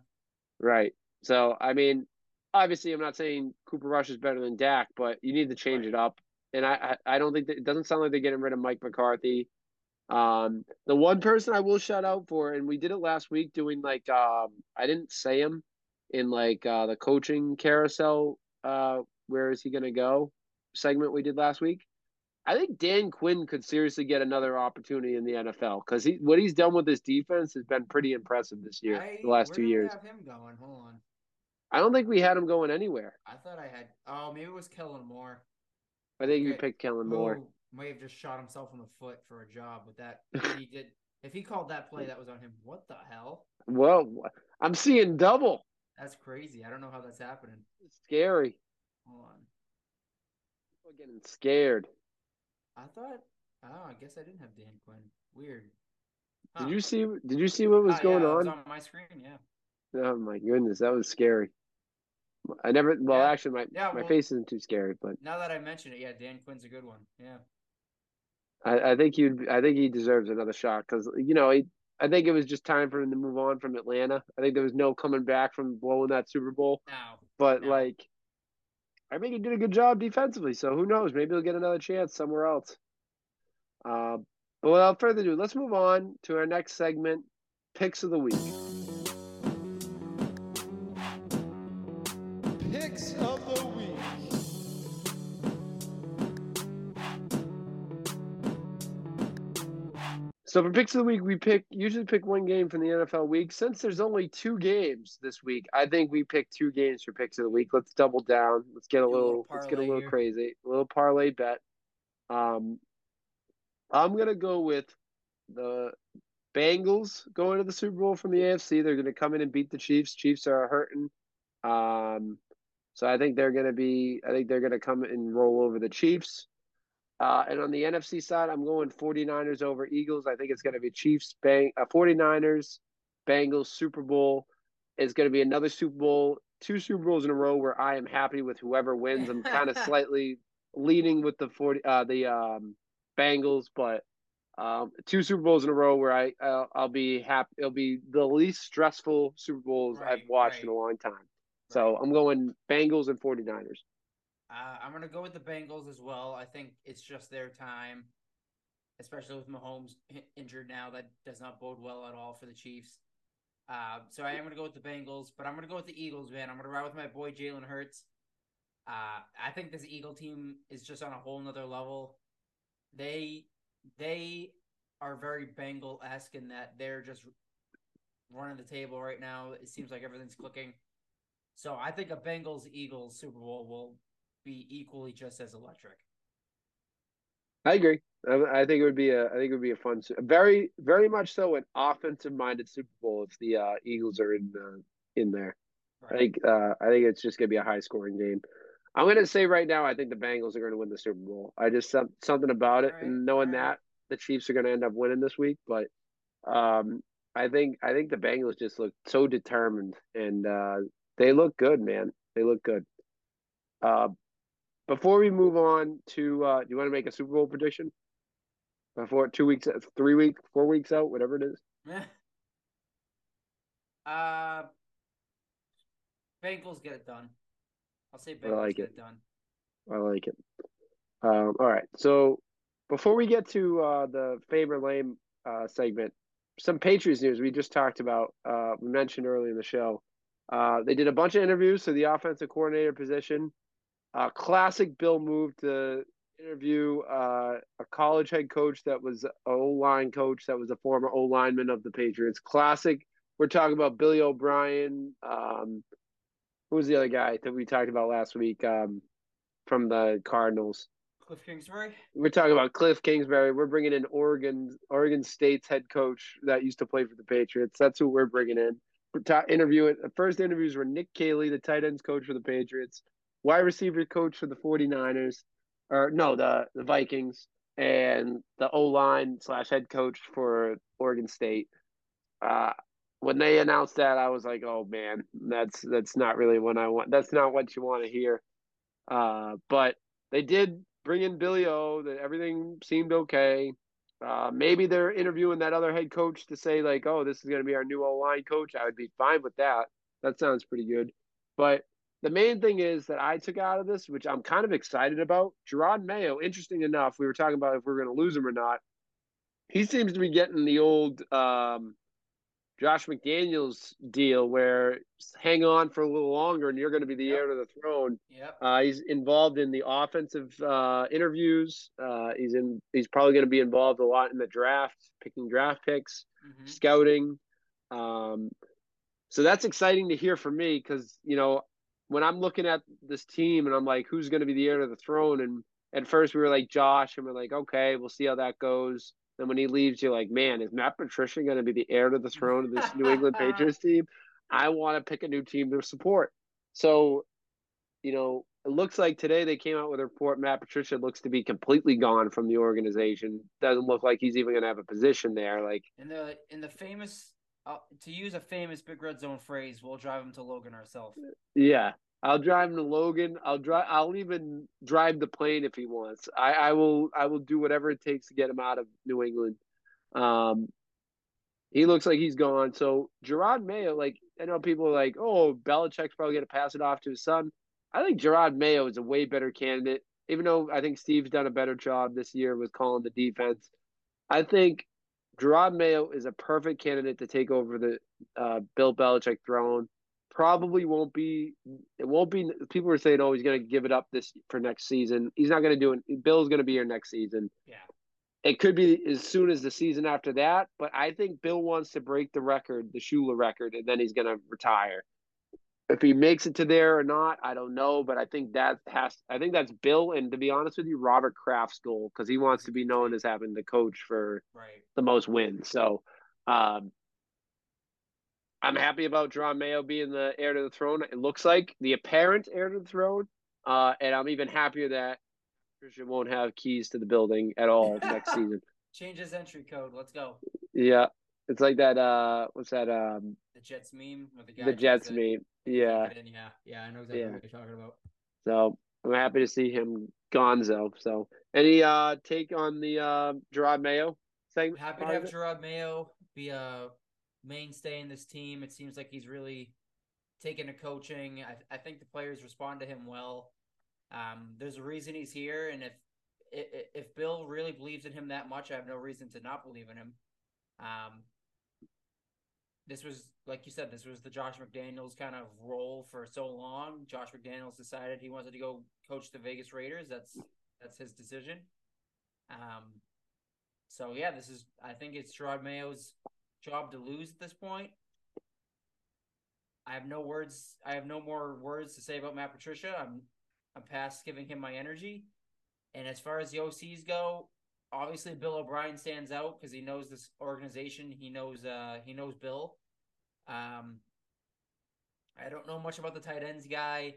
Right. So, I mean, obviously I'm not saying Cooper Rush is better than Dak, but you need to change right. it up. And I, I, I don't think that, it doesn't sound like they're getting rid of Mike McCarthy. Um, the one person I will shout out for, and we did it last week doing like, um, I didn't say him in like uh, the coaching carousel, uh, where is he going to go segment we did last week. I think Dan Quinn could seriously get another opportunity in the N F L because he, what he's done with his defense has been pretty impressive this year, I, the last two years. Where did I have him going? Hold on. I don't think we had him going anywhere. I thought I had – oh, maybe it was Kellen Moore. I think okay. you picked Kellen Moore. Who may have just shot himself in the foot for a job with that. He did. If he called that play, that was on him. What the hell? Well, I'm seeing double. That's crazy. I don't know how that's happening. It's scary. Hold on. People are getting scared. I thought, oh, I guess I didn't have Dan Quinn. Weird. Huh. Did you see? Did you see what was oh, going yeah, on? It was on my screen, yeah. Oh my goodness, that was scary. I never. Well, yeah. actually, my yeah, my well, face isn't too scary, but now that I mention it, yeah, Dan Quinn's a good one. Yeah. I, I think you. I think he deserves another shot because you know he, I think it was just time for him to move on from Atlanta. I think there was no coming back from blowing that Super Bowl. No. But no. like. I mean, he did a good job defensively, so who knows? Maybe he'll get another chance somewhere else. Uh, but without further ado, let's move on to our next segment, Picks of the Week. Picks of the Week. So for Picks of the Week, we pick usually pick one game from the N F L week. Since there's only two games this week, I think we pick two games for Picks of the Week. Let's double down. Let's get a little, little let's get a little here. crazy. A little parlay bet. Um, I'm gonna go with the Bengals going to the Super Bowl from the A F C. They're gonna come in and beat the Chiefs. Chiefs are hurting. Um, so I think they're gonna be. I think they're gonna come and roll over the Chiefs. Uh, and on the N F C side, I'm going forty-niners over Eagles. I think it's going to be Chiefs, bang, uh, forty-niners, Bengals, Super Bowl. It's going to be another Super Bowl, two Super Bowls in a row where I am happy with whoever wins. I'm kind of slightly leaning with the forty, uh, the um, Bengals, but um, two Super Bowls in a row where I, uh, I'll be happy. It'll be the least stressful Super Bowls right, I've watched right. in a long time. Right. So I'm going Bengals and forty-niners. Uh, I'm going to go with the Bengals as well. I think it's just their time, especially with Mahomes injured now. That does not bode well at all for the Chiefs. Uh, so I am going to go with the Bengals, but I'm going to go with the Eagles, man. I'm going to ride with my boy Jalen Hurts. Uh, I think this Eagle team is just on a whole nother level. They they are very Bengal-esque in that they're just running the table right now. It seems like everything's clicking. So I think a Bengals-Eagles Super Bowl will be equally just as electric. I agree. I, I think it would be a. I think it would be a fun, very, very much so an offensive-minded Super Bowl if the uh, Eagles are in uh, in there. Right. I think. Uh, I think it's just going to be a high-scoring game. I'm going to say right now, I think the Bengals are going to win the Super Bowl. I just some, something about it, right. and knowing right. that the Chiefs are going to end up winning this week, but um, I think I think the Bengals just look so determined, and uh, they look good, man. They look good. Uh, Before we move on to, uh, do you want to make a Super Bowl prediction? Before two weeks, three weeks, four weeks out, whatever it is. uh, Bengals get it done. I'll say Bengals like get it. it done. I like it. Um, all right. So before we get to uh, the favorite lame uh, segment, some Patriots news we just talked about, uh, we mentioned earlier in the show. Uh, they did a bunch of interviews for the offensive coordinator position. Uh, classic Bill move to interview uh, a college head coach that was an O-line coach that was a former O-lineman of the Patriots. Classic. We're talking about Billy O'Brien. Um, who was the other guy that we talked about last week um, from the Cardinals? Kliff Kingsbury. We're talking about Kliff Kingsbury. We're bringing in Oregon, Oregon State's head coach that used to play for the Patriots. That's who we're bringing in. Interview. The first interviews were Nick Caley, the tight ends coach for the Patriots, wide receiver coach for the 49ers, or no, the, the Vikings, and the O-line slash head coach for Oregon State. Uh, when they announced that, I was like, oh, man, that's that's not really what I want. That's not what you want to hear. Uh, but they did bring in Billy O. That everything seemed okay. Uh, maybe they're interviewing that other head coach to say, like, oh, this is going to be our new O-line coach. I would be fine with that. That sounds pretty good. But the main thing is that I took out of this, which I'm kind of excited about, Jerod Mayo, interesting enough, we were talking about if we we're going to lose him or not. He seems to be getting the old um, Josh McDaniels deal where hang on for a little longer and you're going to be the yep. heir to the throne. Yep. Uh, he's involved in the offensive uh, interviews. Uh, he's in. He's probably going to be involved a lot in the draft, picking draft picks, mm-hmm. scouting. Um, so that's exciting to hear for me because, you know, when I'm looking at this team and I'm like, who's going to be the heir to the throne? And at first we were like Josh and we're like, okay, we'll see how that goes. Then when he leaves, you're like, man, is Matt Patricia going to be the heir to the throne of this New England Patriots team? I want to pick a new team to support. So, you know, it looks like today they came out with a report. Matt Patricia looks to be completely gone from the organization. Doesn't look like he's even going to have a position there. Like, in the, in the famous, Uh, to use a famous Big Red Zone phrase, we'll drive him to Logan ourselves. Yeah, I'll drive him to Logan. I'll drive. I'll even drive the plane if he wants. I, I will. I will do whatever it takes to get him out of New England. Um, he looks like he's gone. So Jerod Mayo, like I know people are like, oh, Belichick's probably going to pass it off to his son. I think Jerod Mayo is a way better candidate, even though I think Steve's done a better job this year with calling the defense. I think Jerod Mayo is a perfect candidate to take over the uh, Bill Belichick throne. Probably won't be – it won't be – people are saying, oh, he's going to give it up this for next season. He's not going to do it. Bill's going to be here next season. Yeah. It could be as soon as the season after that, but I think Bill wants to break the record, the Shula record, and then he's going to retire. If he makes it to there or not, I don't know, but I think that has – I think that's Bill and, to be honest with you, Robert Kraft's goal because he wants to be known as having the coach for right. the most wins. So um, I'm happy about Jerod Mayo being the heir to the throne. It looks like the apparent heir to the throne, uh, and I'm even happier that Christian won't have keys to the building at all next season. Change his entry code. Let's go. Yeah. It's like that, uh, what's that? Um, the Jets meme. Or the guy the Jets that, meme, yeah. yeah. Yeah, I know exactly yeah. what you're talking about. So, I'm happy to see him gonzo. So, any uh, take on the uh, Jerod Mayo segment? Happy to have Jerod Mayo be a mainstay in this team. It seems like he's really taken to coaching. I, I think the players respond to him well. Um, there's a reason he's here, and if if Bill really believes in him that much, I have no reason to not believe in him. Um. This was, like you said, this was the Josh McDaniels kind of role for so long. Josh McDaniels decided he wanted to go coach the Vegas Raiders. That's that's his decision. Um, so, yeah, this is, I think it's Jerod Mayo's job to lose at this point. I have no words. I have no more words to say about Matt Patricia. I'm, I'm past giving him my energy. And as far as the O Cs go, obviously Bill O'Brien stands out because he knows this organization. He knows, uh, he knows Bill. Um, I don't know much about the tight ends guy,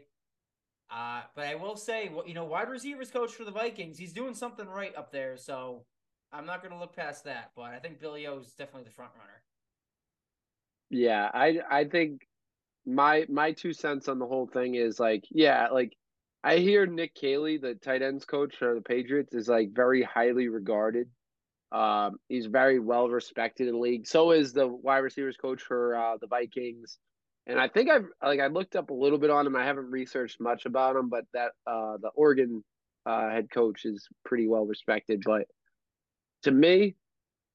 uh, but I will say, you know, wide receivers coach for the Vikings, he's doing something right up there. So I'm not going to look past that, but I think Billy O is definitely the front runner. Yeah. I, I think my, my two cents on the whole thing is like, yeah, like I hear Nick Caley, the tight ends coach for the Patriots, is like very highly regarded. Um, he's very well respected in the league. So is the wide receivers coach for uh, the Vikings. And I think I've like I looked up a little bit on him. I haven't researched much about him, but that uh, the Oregon uh, head coach is pretty well respected. But to me,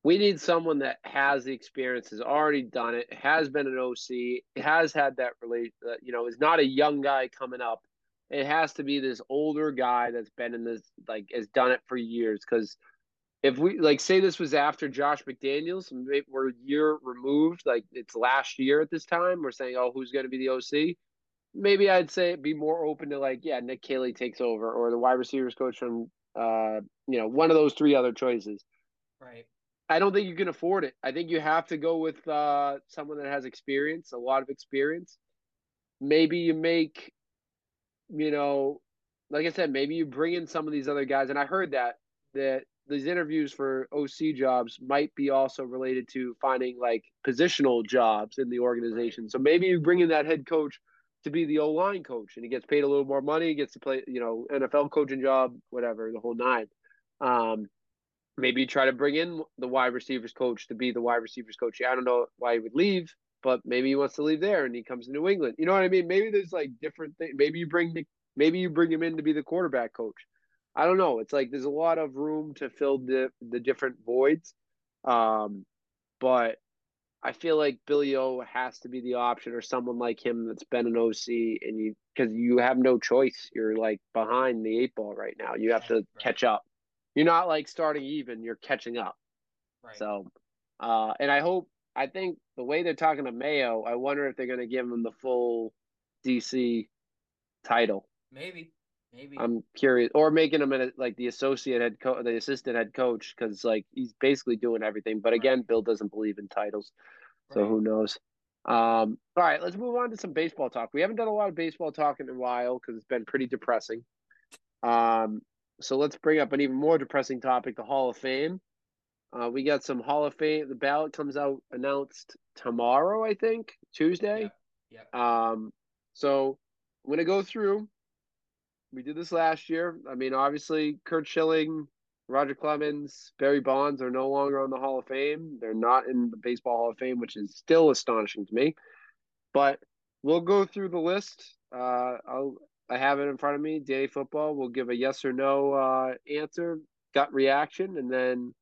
we need someone that has the experience, has already done it, has been an O C, has had that relate. Uh, you know, is not a young guy coming up. It has to be this older guy that's been in this, like, has done it for years. Because if we like say this was after Josh McDaniels, we're a year removed, like it's last year at this time, we're saying, oh, who's going to be the O C? Maybe I'd say it'd be more open to like, yeah, Nick Caley takes over, or the wide receivers coach from, uh, you know, one of those three other choices. Right. I don't think you can afford it. I think you have to go with uh, someone that has experience, a lot of experience. Maybe you make, you know, like I said, maybe you bring in some of these other guys. And I heard that, that, these interviews for O C jobs might be also related to finding like positional jobs in the organization. Right. So maybe you bring in that head coach to be the O-line coach and he gets paid a little more money, gets to play, you know, N F L coaching job, whatever, the whole nine. Um, maybe you try to bring in the wide receivers coach to be the wide receivers coach. Yeah, I don't know why he would leave, but maybe he wants to leave there and he comes to New England. You know what I mean? Maybe there's like different things. Maybe you bring the, maybe you bring him in to be the quarterback coach. I don't know. It's like there's a lot of room to fill the the different voids. Um, but I feel like Billy O has to be the option, or someone like him that's been an O C, and you, because you have no choice. You're like behind the eight ball right now. You have to right. catch up. You're not like starting even. You're catching up. Right. So, uh, and I hope, I think the way they're talking to Mayo, I wonder if they're going to give him the full D C title. Maybe. Maybe. I'm curious, or making him an, like the associate head coach, the assistant head coach, because like he's basically doing everything. But again, right. Bill doesn't believe in titles, so right. who knows? Um, all right, let's move on to some baseball talk. We haven't done a lot of baseball talk in a while because it's been pretty depressing. Um, so let's bring up an even more depressing topic: the Hall of Fame. Uh, we got some Hall of Fame. The ballot comes out announced tomorrow, I think, Tuesday. Yeah. yeah. Um, so I'm gonna go through. We did this last year. I mean, obviously, Curt Schilling, Roger Clemens, Barry Bonds are no longer on the Hall of Fame. They're not in the Baseball Hall of Fame, which is still astonishing to me. But we'll go through the list. Uh, I'll, I have it in front of me. Danny Football will give a yes or no uh, answer, gut reaction, and then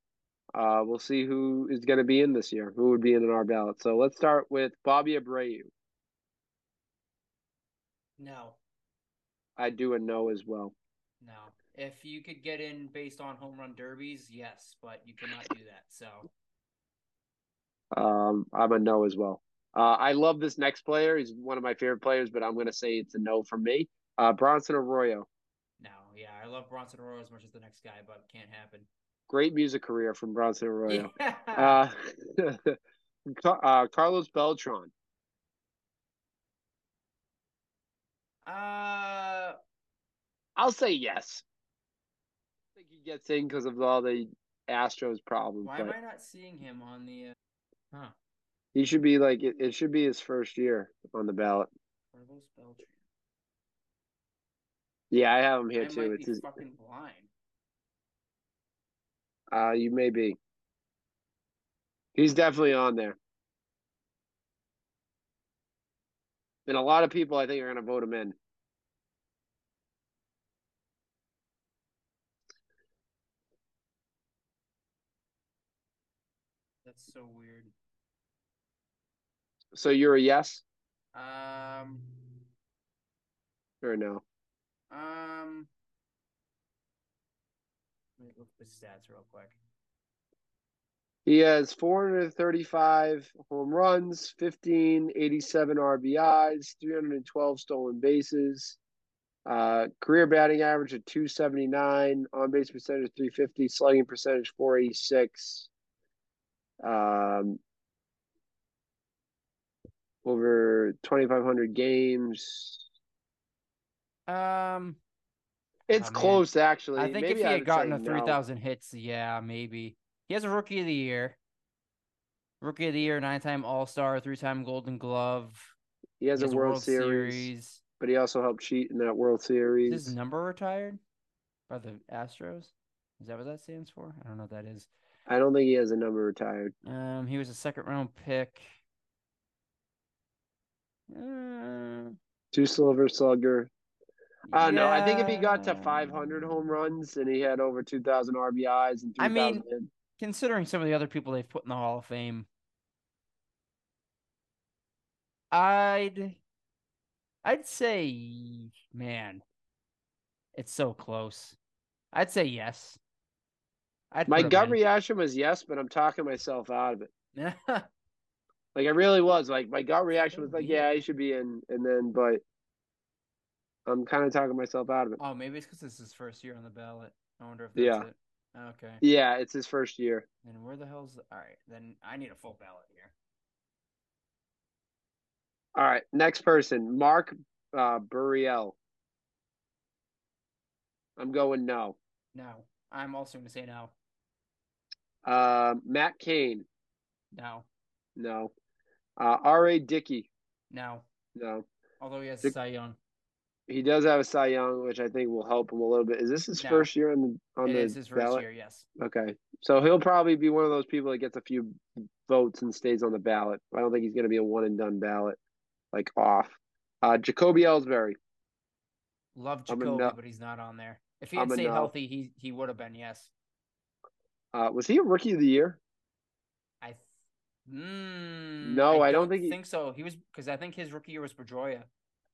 uh, we'll see who is going to be in this year, who would be in our ballot. So let's start with Bobby Abreu. No. I do a no as well. No. If you could get in based on home run derbies, yes, but you cannot do that. So um, I'm a no as well. Uh, I love this next player. He's one of my favorite players, but I'm going to say it's a no for me. Uh, Bronson Arroyo. No, yeah. I love Bronson Arroyo as much as the next guy, but it can't happen. Great music career from Bronson Arroyo. Yeah. Uh, uh, Carlos Beltran. Uh, I'll say yes. I think he gets in because of all the Astros problems. Why am I not seeing him on the? Uh, huh. He should be like it, it. Should be his first year on the ballot. Carlos Beltran. Yeah, I have him here I too. Might it's be his, fucking blind. Uh, you may be. He's definitely on there. And a lot of people, I think, are going to vote him in. That's so weird. So you're a yes? Um. Or no? Um. Let me look at the stats real quick. He has four hundred thirty-five home runs, fifteen eighty-seven R B Is, three hundred twelve stolen bases, uh, career batting average of two seventy-nine, on-base percentage three fifty, slugging percentage four eighty-six, um, over twenty-five hundred games. Um, It's oh, close, man. Actually. I think maybe if he had gotten the three thousand no. hits, yeah, maybe. He has a Rookie of the Year, Rookie of the Year, nine-time All-Star, three-time Golden Glove. He has, he has a World, World Series, Series, but he also helped cheat in that World Series. Is his number retired by the Astros? Is that what that stands for? I don't know what that is. I don't think he has a number retired. Um, he was a second round pick. Uh, Two silver slugger. I don't yeah. know. I think if he got to five hundred home runs and he had over two thousand R B Is and three thousand I mean, hits. Considering some of the other people they've put in the Hall of Fame, I'd, I'd say, man, it's so close. I'd say yes. I'd My gut reaction was yes, but I'm talking myself out of it. Yeah. Like, I really was. Like, my gut reaction was like, yeah, he should be in. And then, but I'm kind of talking myself out of it. Oh, maybe it's because this is his first year on the ballot. I wonder if that's yeah. it. Okay. Yeah, it's his first year. And where the hell's the... All right, then I need a full ballot here. All right, next person, Mark uh, Burriel. I'm going no. No. I'm also going to say no. Uh, Matt Cain. No. No. Uh, R A. Dickey. No. No. Although he has Dick- a Cy Young. He does have a Cy Young, which I think will help him a little bit. Is this his no. first year on the on it the It is his first ballot? year, yes. Okay. So he'll probably be one of those people that gets a few votes and stays on the ballot. I don't think he's going to be a one-and-done ballot, like off. Uh, Jacoby Ellsbury. Love Jacoby, no- but he's not on there. If he had I'm stayed no. healthy, he he would have been, yes. Uh, was he a rookie of the year? I th- mm, No, I, I don't, don't think, he... think so. He was because I think his rookie year was Pedroia.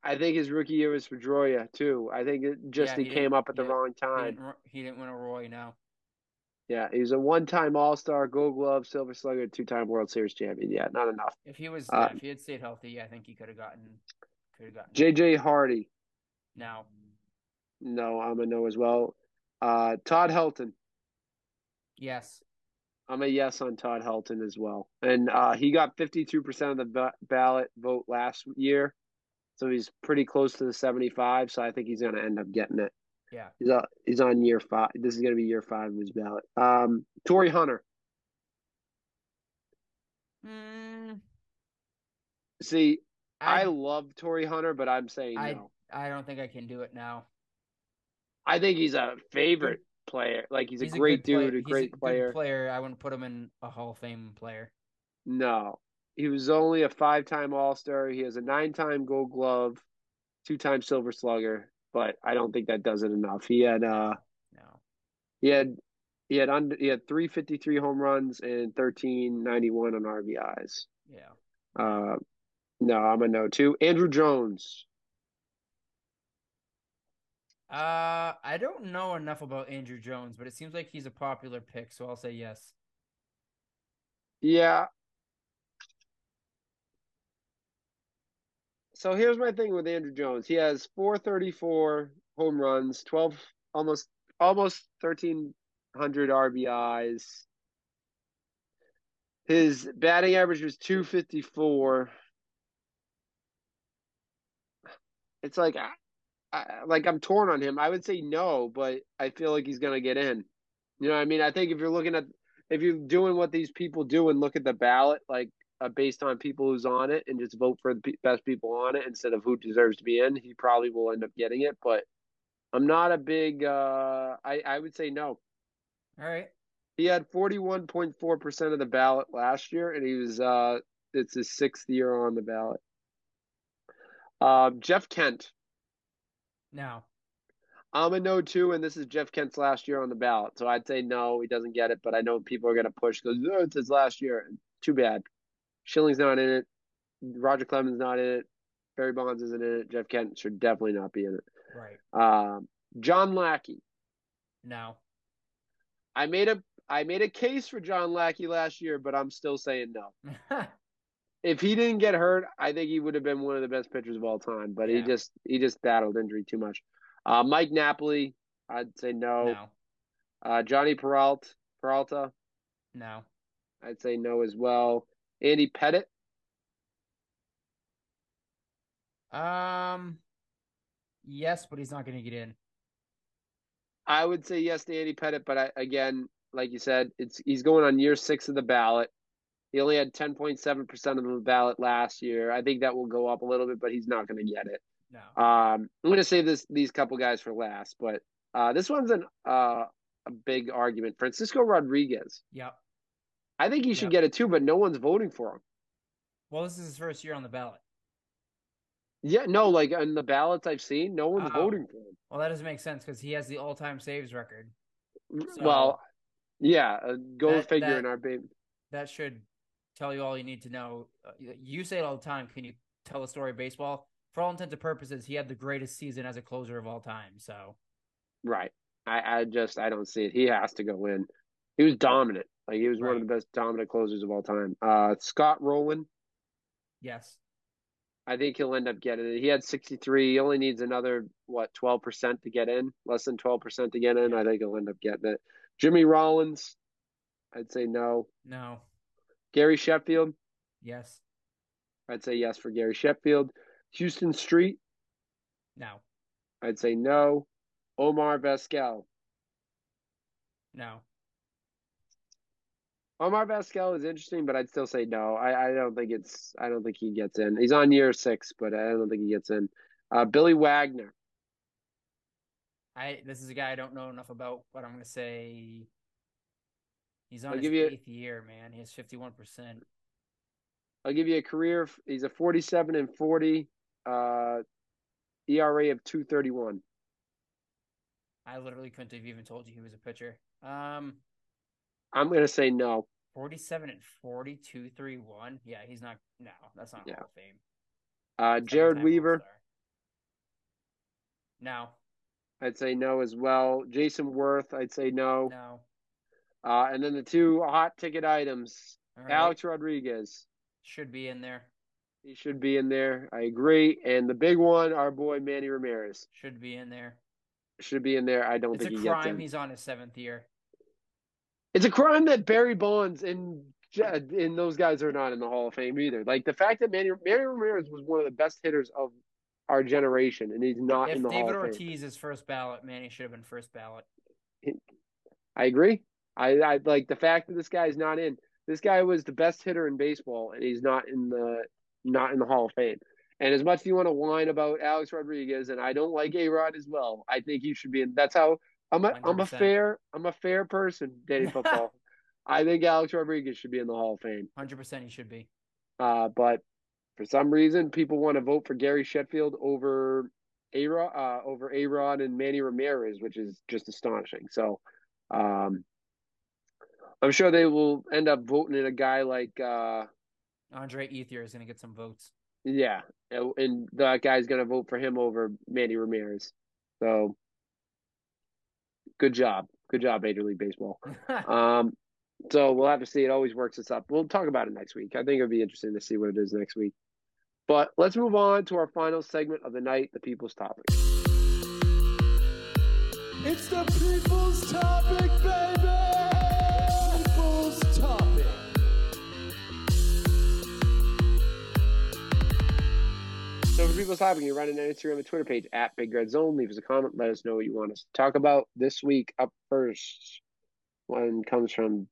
I think his rookie year was Pedroia, too. I think it just yeah, he, he came up at the yeah, wrong time. He didn't, he didn't win a Roy, no. Yeah, he was a one-time All-Star, Gold Glove, Silver Slugger, two-time World Series champion. Yeah, not enough. If he was, uh, if he had stayed healthy, yeah, I think he could have gotten, could have gotten. J J. Hardy. No. No, I'm a no as well. Uh, Todd Helton. Yes. I'm a yes on Todd Helton as well. And uh, he got fifty-two percent of the ba- ballot vote last year. So he's pretty close to the seventy-five. So I think he's going to end up getting it. Yeah. He's, uh, he's on year five. This is going to be year five of his ballot. Um, Torrey Hunter. Mm. See, I, I love Torrey Hunter, but I'm saying I, no. I don't think I can do it now. I think he's a favorite player. Like he's, he's a great a dude, player. a great he's a player. Good player. I wouldn't put him in a Hall of Fame player. No, he was only a five-time All-Star. He has a nine-time Gold Glove, two-time Silver Slugger. But I don't think that does it enough. He had uh, no, he had he had under, he had three fifty-three home runs and thirteen ninety-one on R B Is. Yeah. Uh, no, I'm a no too. Andruw Jones. Uh, I don't know enough about Andruw Jones, but it seems like he's a popular pick, so I'll say yes. Yeah. So here's my thing with Andruw Jones. He has four thirty-four home runs, twelve almost almost thirteen hundred R B Is. His batting average was two fifty-four. It's like I, I, like, I'm torn on him. I would say no, but I feel like he's going to get in. You know what I mean? I think if you're looking at – if you're doing what these people do and look at the ballot, like, uh, based on people who's on it and just vote for the pe- best people on it instead of who deserves to be in, he probably will end up getting it. But I'm not a big uh, – I, I would say no. All right. He had forty-one point four percent of the ballot last year, and he was uh, – it's his sixth year on the ballot. Uh, Jeff Kent. No. I'm a no, too, and this is Jeff Kent's last year on the ballot. So I'd say no, he doesn't get it, but I know people are going to push because oh, it's his last year. Too bad. Schilling's not in it. Roger Clemens not in it. Barry Bonds isn't in it. Jeff Kent should definitely not be in it. Right. Um, John Lackey. No. I made a I made a case for John Lackey last year, but I'm still saying no. If he didn't get hurt, I think he would have been one of the best pitchers of all time. But yeah. he just he just battled injury too much. Uh, Mike Napoli, I'd say no. no. Uh, Johnny Peralta, Peralta, no. I'd say no as well. Andy Pettit, um, yes, but he's not going to get in. I would say yes to Andy Pettit, but I, again, like you said, it's he's going on year six of the ballot. He only had ten point seven percent of the ballot last year. I think that will go up a little bit, but he's not going to get it. No. Um, I'm going to save this these couple guys for last, but uh, this one's an uh, a big argument. Francisco Rodriguez. Yep. I think he should yeah. get it too, but no one's voting for him. Well, this is his first year on the ballot. Yeah, no, like in the ballots I've seen, no one's uh-oh. voting for him. Well, that doesn't make sense because he has the all-time saves record. So well, yeah, uh, go that, figure that, in our baby. That should tell you all you need to know. Uh, you say it all the time. Can you tell a story of baseball? For all intents and purposes, he had the greatest season as a closer of all time. So, right. I, I just I don't see it. He has to go in. He was dominant. Like he was right. one of the best dominant closers of all time. Uh, Scott Rowland. Yes. I think he'll end up getting it. He had sixty-three. He only needs another, what, twelve percent to get in? Less than twelve percent to get in. I think he'll end up getting it. Jimmy Rollins, I'd say no. No. Gary Sheffield? Yes. I'd say yes for Gary Sheffield. Houston Street? No. I'd say no. Omar Vizquel? No. Omar Vizquel is interesting, but I'd still say no. I, I don't think it's. I don't think he gets in. He's on year six, but I don't think he gets in. Uh, Billy Wagner. I. This is a guy I don't know enough about, but I'm going to say he's on I'll his eighth a, year, man. He has fifty-one percent. I'll give you a career. He's a forty-seven and forty, uh, E R A of two thirty-one. I literally couldn't have even told you he was a pitcher. Um. I'm going to say no. forty-seven and forty, two thirty-one. Yeah, he's not. No, that's not yeah. Hall of Fame. Uh, Jared Weaver. No. I'd say no as well. Jason Worth, I'd say no. No. Uh, and then the two hot ticket items. Right. Alex Rodriguez. Should be in there. He should be in there. I agree. And the big one, our boy Manny Ramirez. Should be in there. Should be in there. I don't it's think he gets in. It's a crime he's on his seventh year. It's a crime that Barry Bonds and and those guys are not in the Hall of Fame either. Like the fact that Manny, Manny Ramirez was one of the best hitters of our generation, and he's not if in the David Hall of Fame. If David Ortiz is first ballot, Manny should have been first ballot. I agree. I, I like the fact that this guy's not in. This guy was the best hitter in baseball, and he's not in the not in the Hall of Fame. And as much as you want to whine about Alex Rodriguez, and I don't like A-Rod as well, I think he should be in. That's how. I'm a one hundred percent. I'm a fair I'm a fair person, Danny Football. I think Alex Rodriguez should be in the Hall of Fame. one hundred percent he should be. Uh, but for some reason, people want to vote for Gary Sheffield over A-Rod, uh, over A-Rod and Manny Ramirez, which is just astonishing. So um, I'm sure they will end up voting in a guy like uh, Andre Ethier is going to get some votes. Yeah, and that guy's going to vote for him over Manny Ramirez. So. Good job. Good job, Major League Baseball. um, so we'll have to see. It always works us up. We'll talk about it next week. I think it'll be interesting to see what it is next week. But let's move on to our final segment of the night, the People's Topic. It's the People's Topic, baby! People's Topic. So for People's Topic, you can run an Instagram and Twitter page at Big Red Zone. Leave us a comment. Let us know what you want us to talk about. This week, up first, one comes from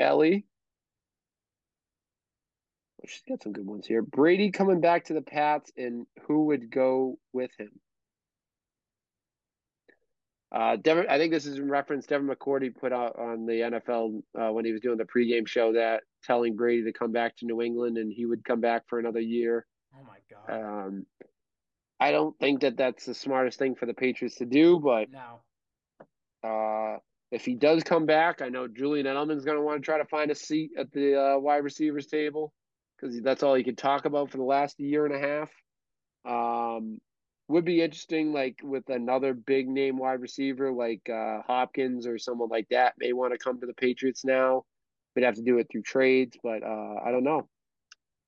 Ellie. Oh, she's got some good ones here. Brady coming back to the Pats, and who would go with him? Uh, Devin, I think this is in reference. Devin McCourty put out on the N F L uh, when he was doing the pregame show that telling Brady to come back to New England, and he would come back for another year. Oh, my God. Um, I don't think that that's the smartest thing for the Patriots to do, but no. uh, if he does come back, I know Julian Edelman's going to want to try to find a seat at the uh, wide receivers table because that's all he could talk about for the last year and a half. Um, would be interesting, like, with another big-name wide receiver like uh, Hopkins or someone like that may want to come to the Patriots now. We'd have to do it through trades, but uh, I don't know.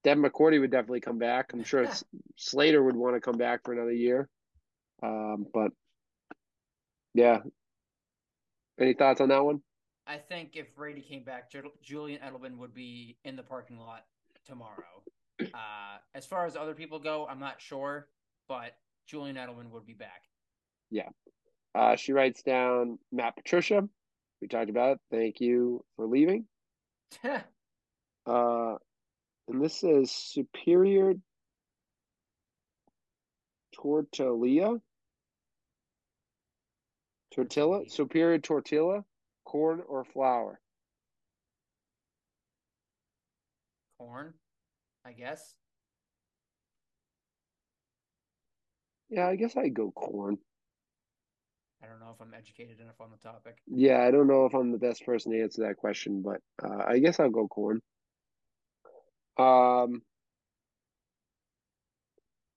Devin McCourty would definitely come back. I'm sure Slater would want to come back for another year. Um, but, yeah. Any thoughts on that one? I think if Brady came back, Julian Edelman would be in the parking lot tomorrow. Uh, as far as other people go, I'm not sure, but Julian Edelman would be back. Yeah. Uh, she writes down Matt Patricia. We talked about it. Thank you for leaving. uh. And this is Superior Tortilla. Tortilla? Superior Tortilla, corn or flour? corn, I guess. Yeah, I guess I'd go corn. I don't know if I'm educated enough on the topic. Yeah, I don't know if I'm the best person to answer that question, but uh, I guess I'll go corn. Um,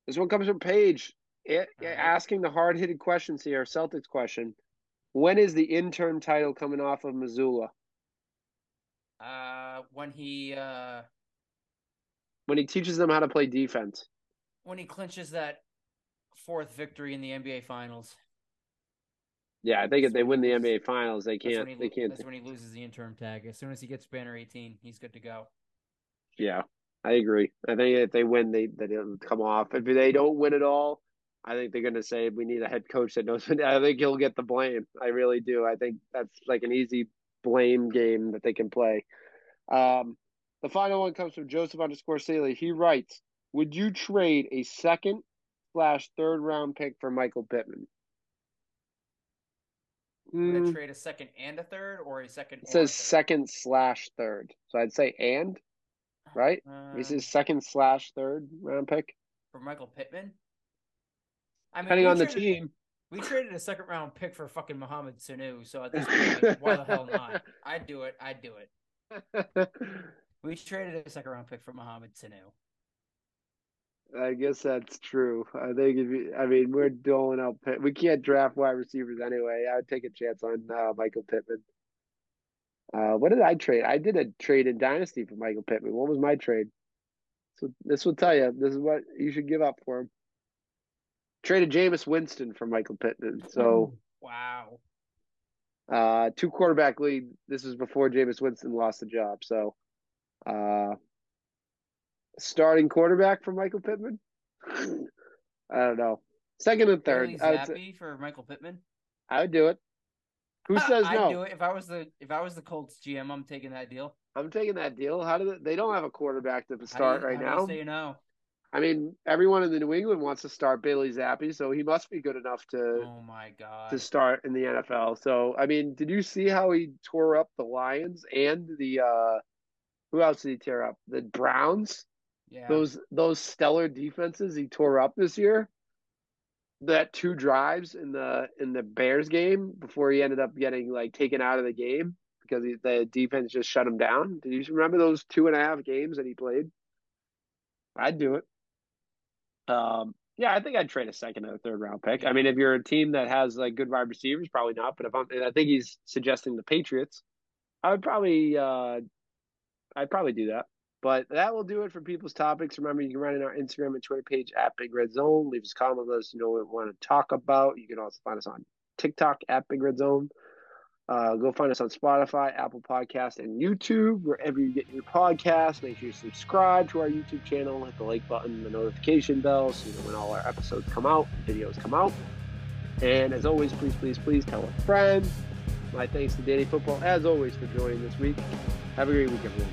this one comes from Paige, it, right. asking the hard-hitting questions here, Celtics question. When is the interim title coming off of Missoula? Uh, when he uh, when he teaches them how to play defense. When he clinches that fourth victory in the N B A Finals. Yeah, I think that's if they win the N B A Finals, they can't. He, they can't. That's when he loses the interim tag. As soon as he gets banner eighteen, he's good to go. Yeah, I agree. I think if they win, they they don't come off. If they don't win at all, I think they're going to say we need a head coach that knows. I think he'll get the blame. I really do. I think that's like an easy blame game that they can play. Um, the final one comes from Joseph underscore Saley. He writes, "Would you trade a second slash third round pick for Michael Pittman?" Would I trade a second and a third, or a second? It says second slash third, so I'd say and, right? Uh, this is second slash third round pick for Michael Pittman. I mean, depending on traded, the team, we traded a second round pick for fucking Mohamed Sanu. So at this point, why the hell not? I'd do it. I'd do it. We traded a second round pick for Mohamed Sanu. I guess that's true. I think if you, I mean, we're doling out. We can't draft wide receivers anyway. I would take a chance on uh, Michael Pittman. Uh, what did I trade? I did a trade in Dynasty for Michael Pittman. What was my trade? So this will tell you. This is what you should give up for him. Traded Jameis Winston for Michael Pittman. So wow. Uh, two quarterback lead. This was before Jameis Winston lost the job. So. Uh, Starting quarterback for Michael Pittman? I don't know. Second and third. Happy for Michael Pittman. I would do it. Who says I'd no? I'd do it if I was the if I was the Colts G M. I'm taking that deal. I'm taking that deal. How do they, they don't have a quarterback to start how do, right how now? Do you say no? I mean, everyone in the New England wants to start Bailey Zappi, so he must be good enough to oh my God. to start in the N F L. So I mean, did you see how he tore up the Lions and the uh, who else did he tear up? The Browns. Yeah. Those those stellar defenses he tore up this year. That two drives in the in the Bears game before he ended up getting like taken out of the game because he, the defense just shut him down. Do you remember those two and a half games that he played? I'd do it. Um, yeah, I think I'd trade a second or a third round pick. I mean, if you're a team that has like good wide receivers, probably not. But if I'm, and I think he's suggesting the Patriots, I would probably, uh, I'd probably do that. But that will do it for people's topics. Remember, you can write in our Instagram and Twitter page at Big Red Zone. Leave us a comment. Let us know what we want to talk about. You can also find us on TikTok at Big Red Zone. Uh, go find us on Spotify, Apple Podcasts, and YouTube, wherever you get your podcasts. Make sure you subscribe to our YouTube channel. Hit the like button, the notification bell, so you know when all our episodes come out, videos come out. And as always, please, please, please tell a friend. My thanks to Danny Football, as always, for joining this week. Have a great week, everyone.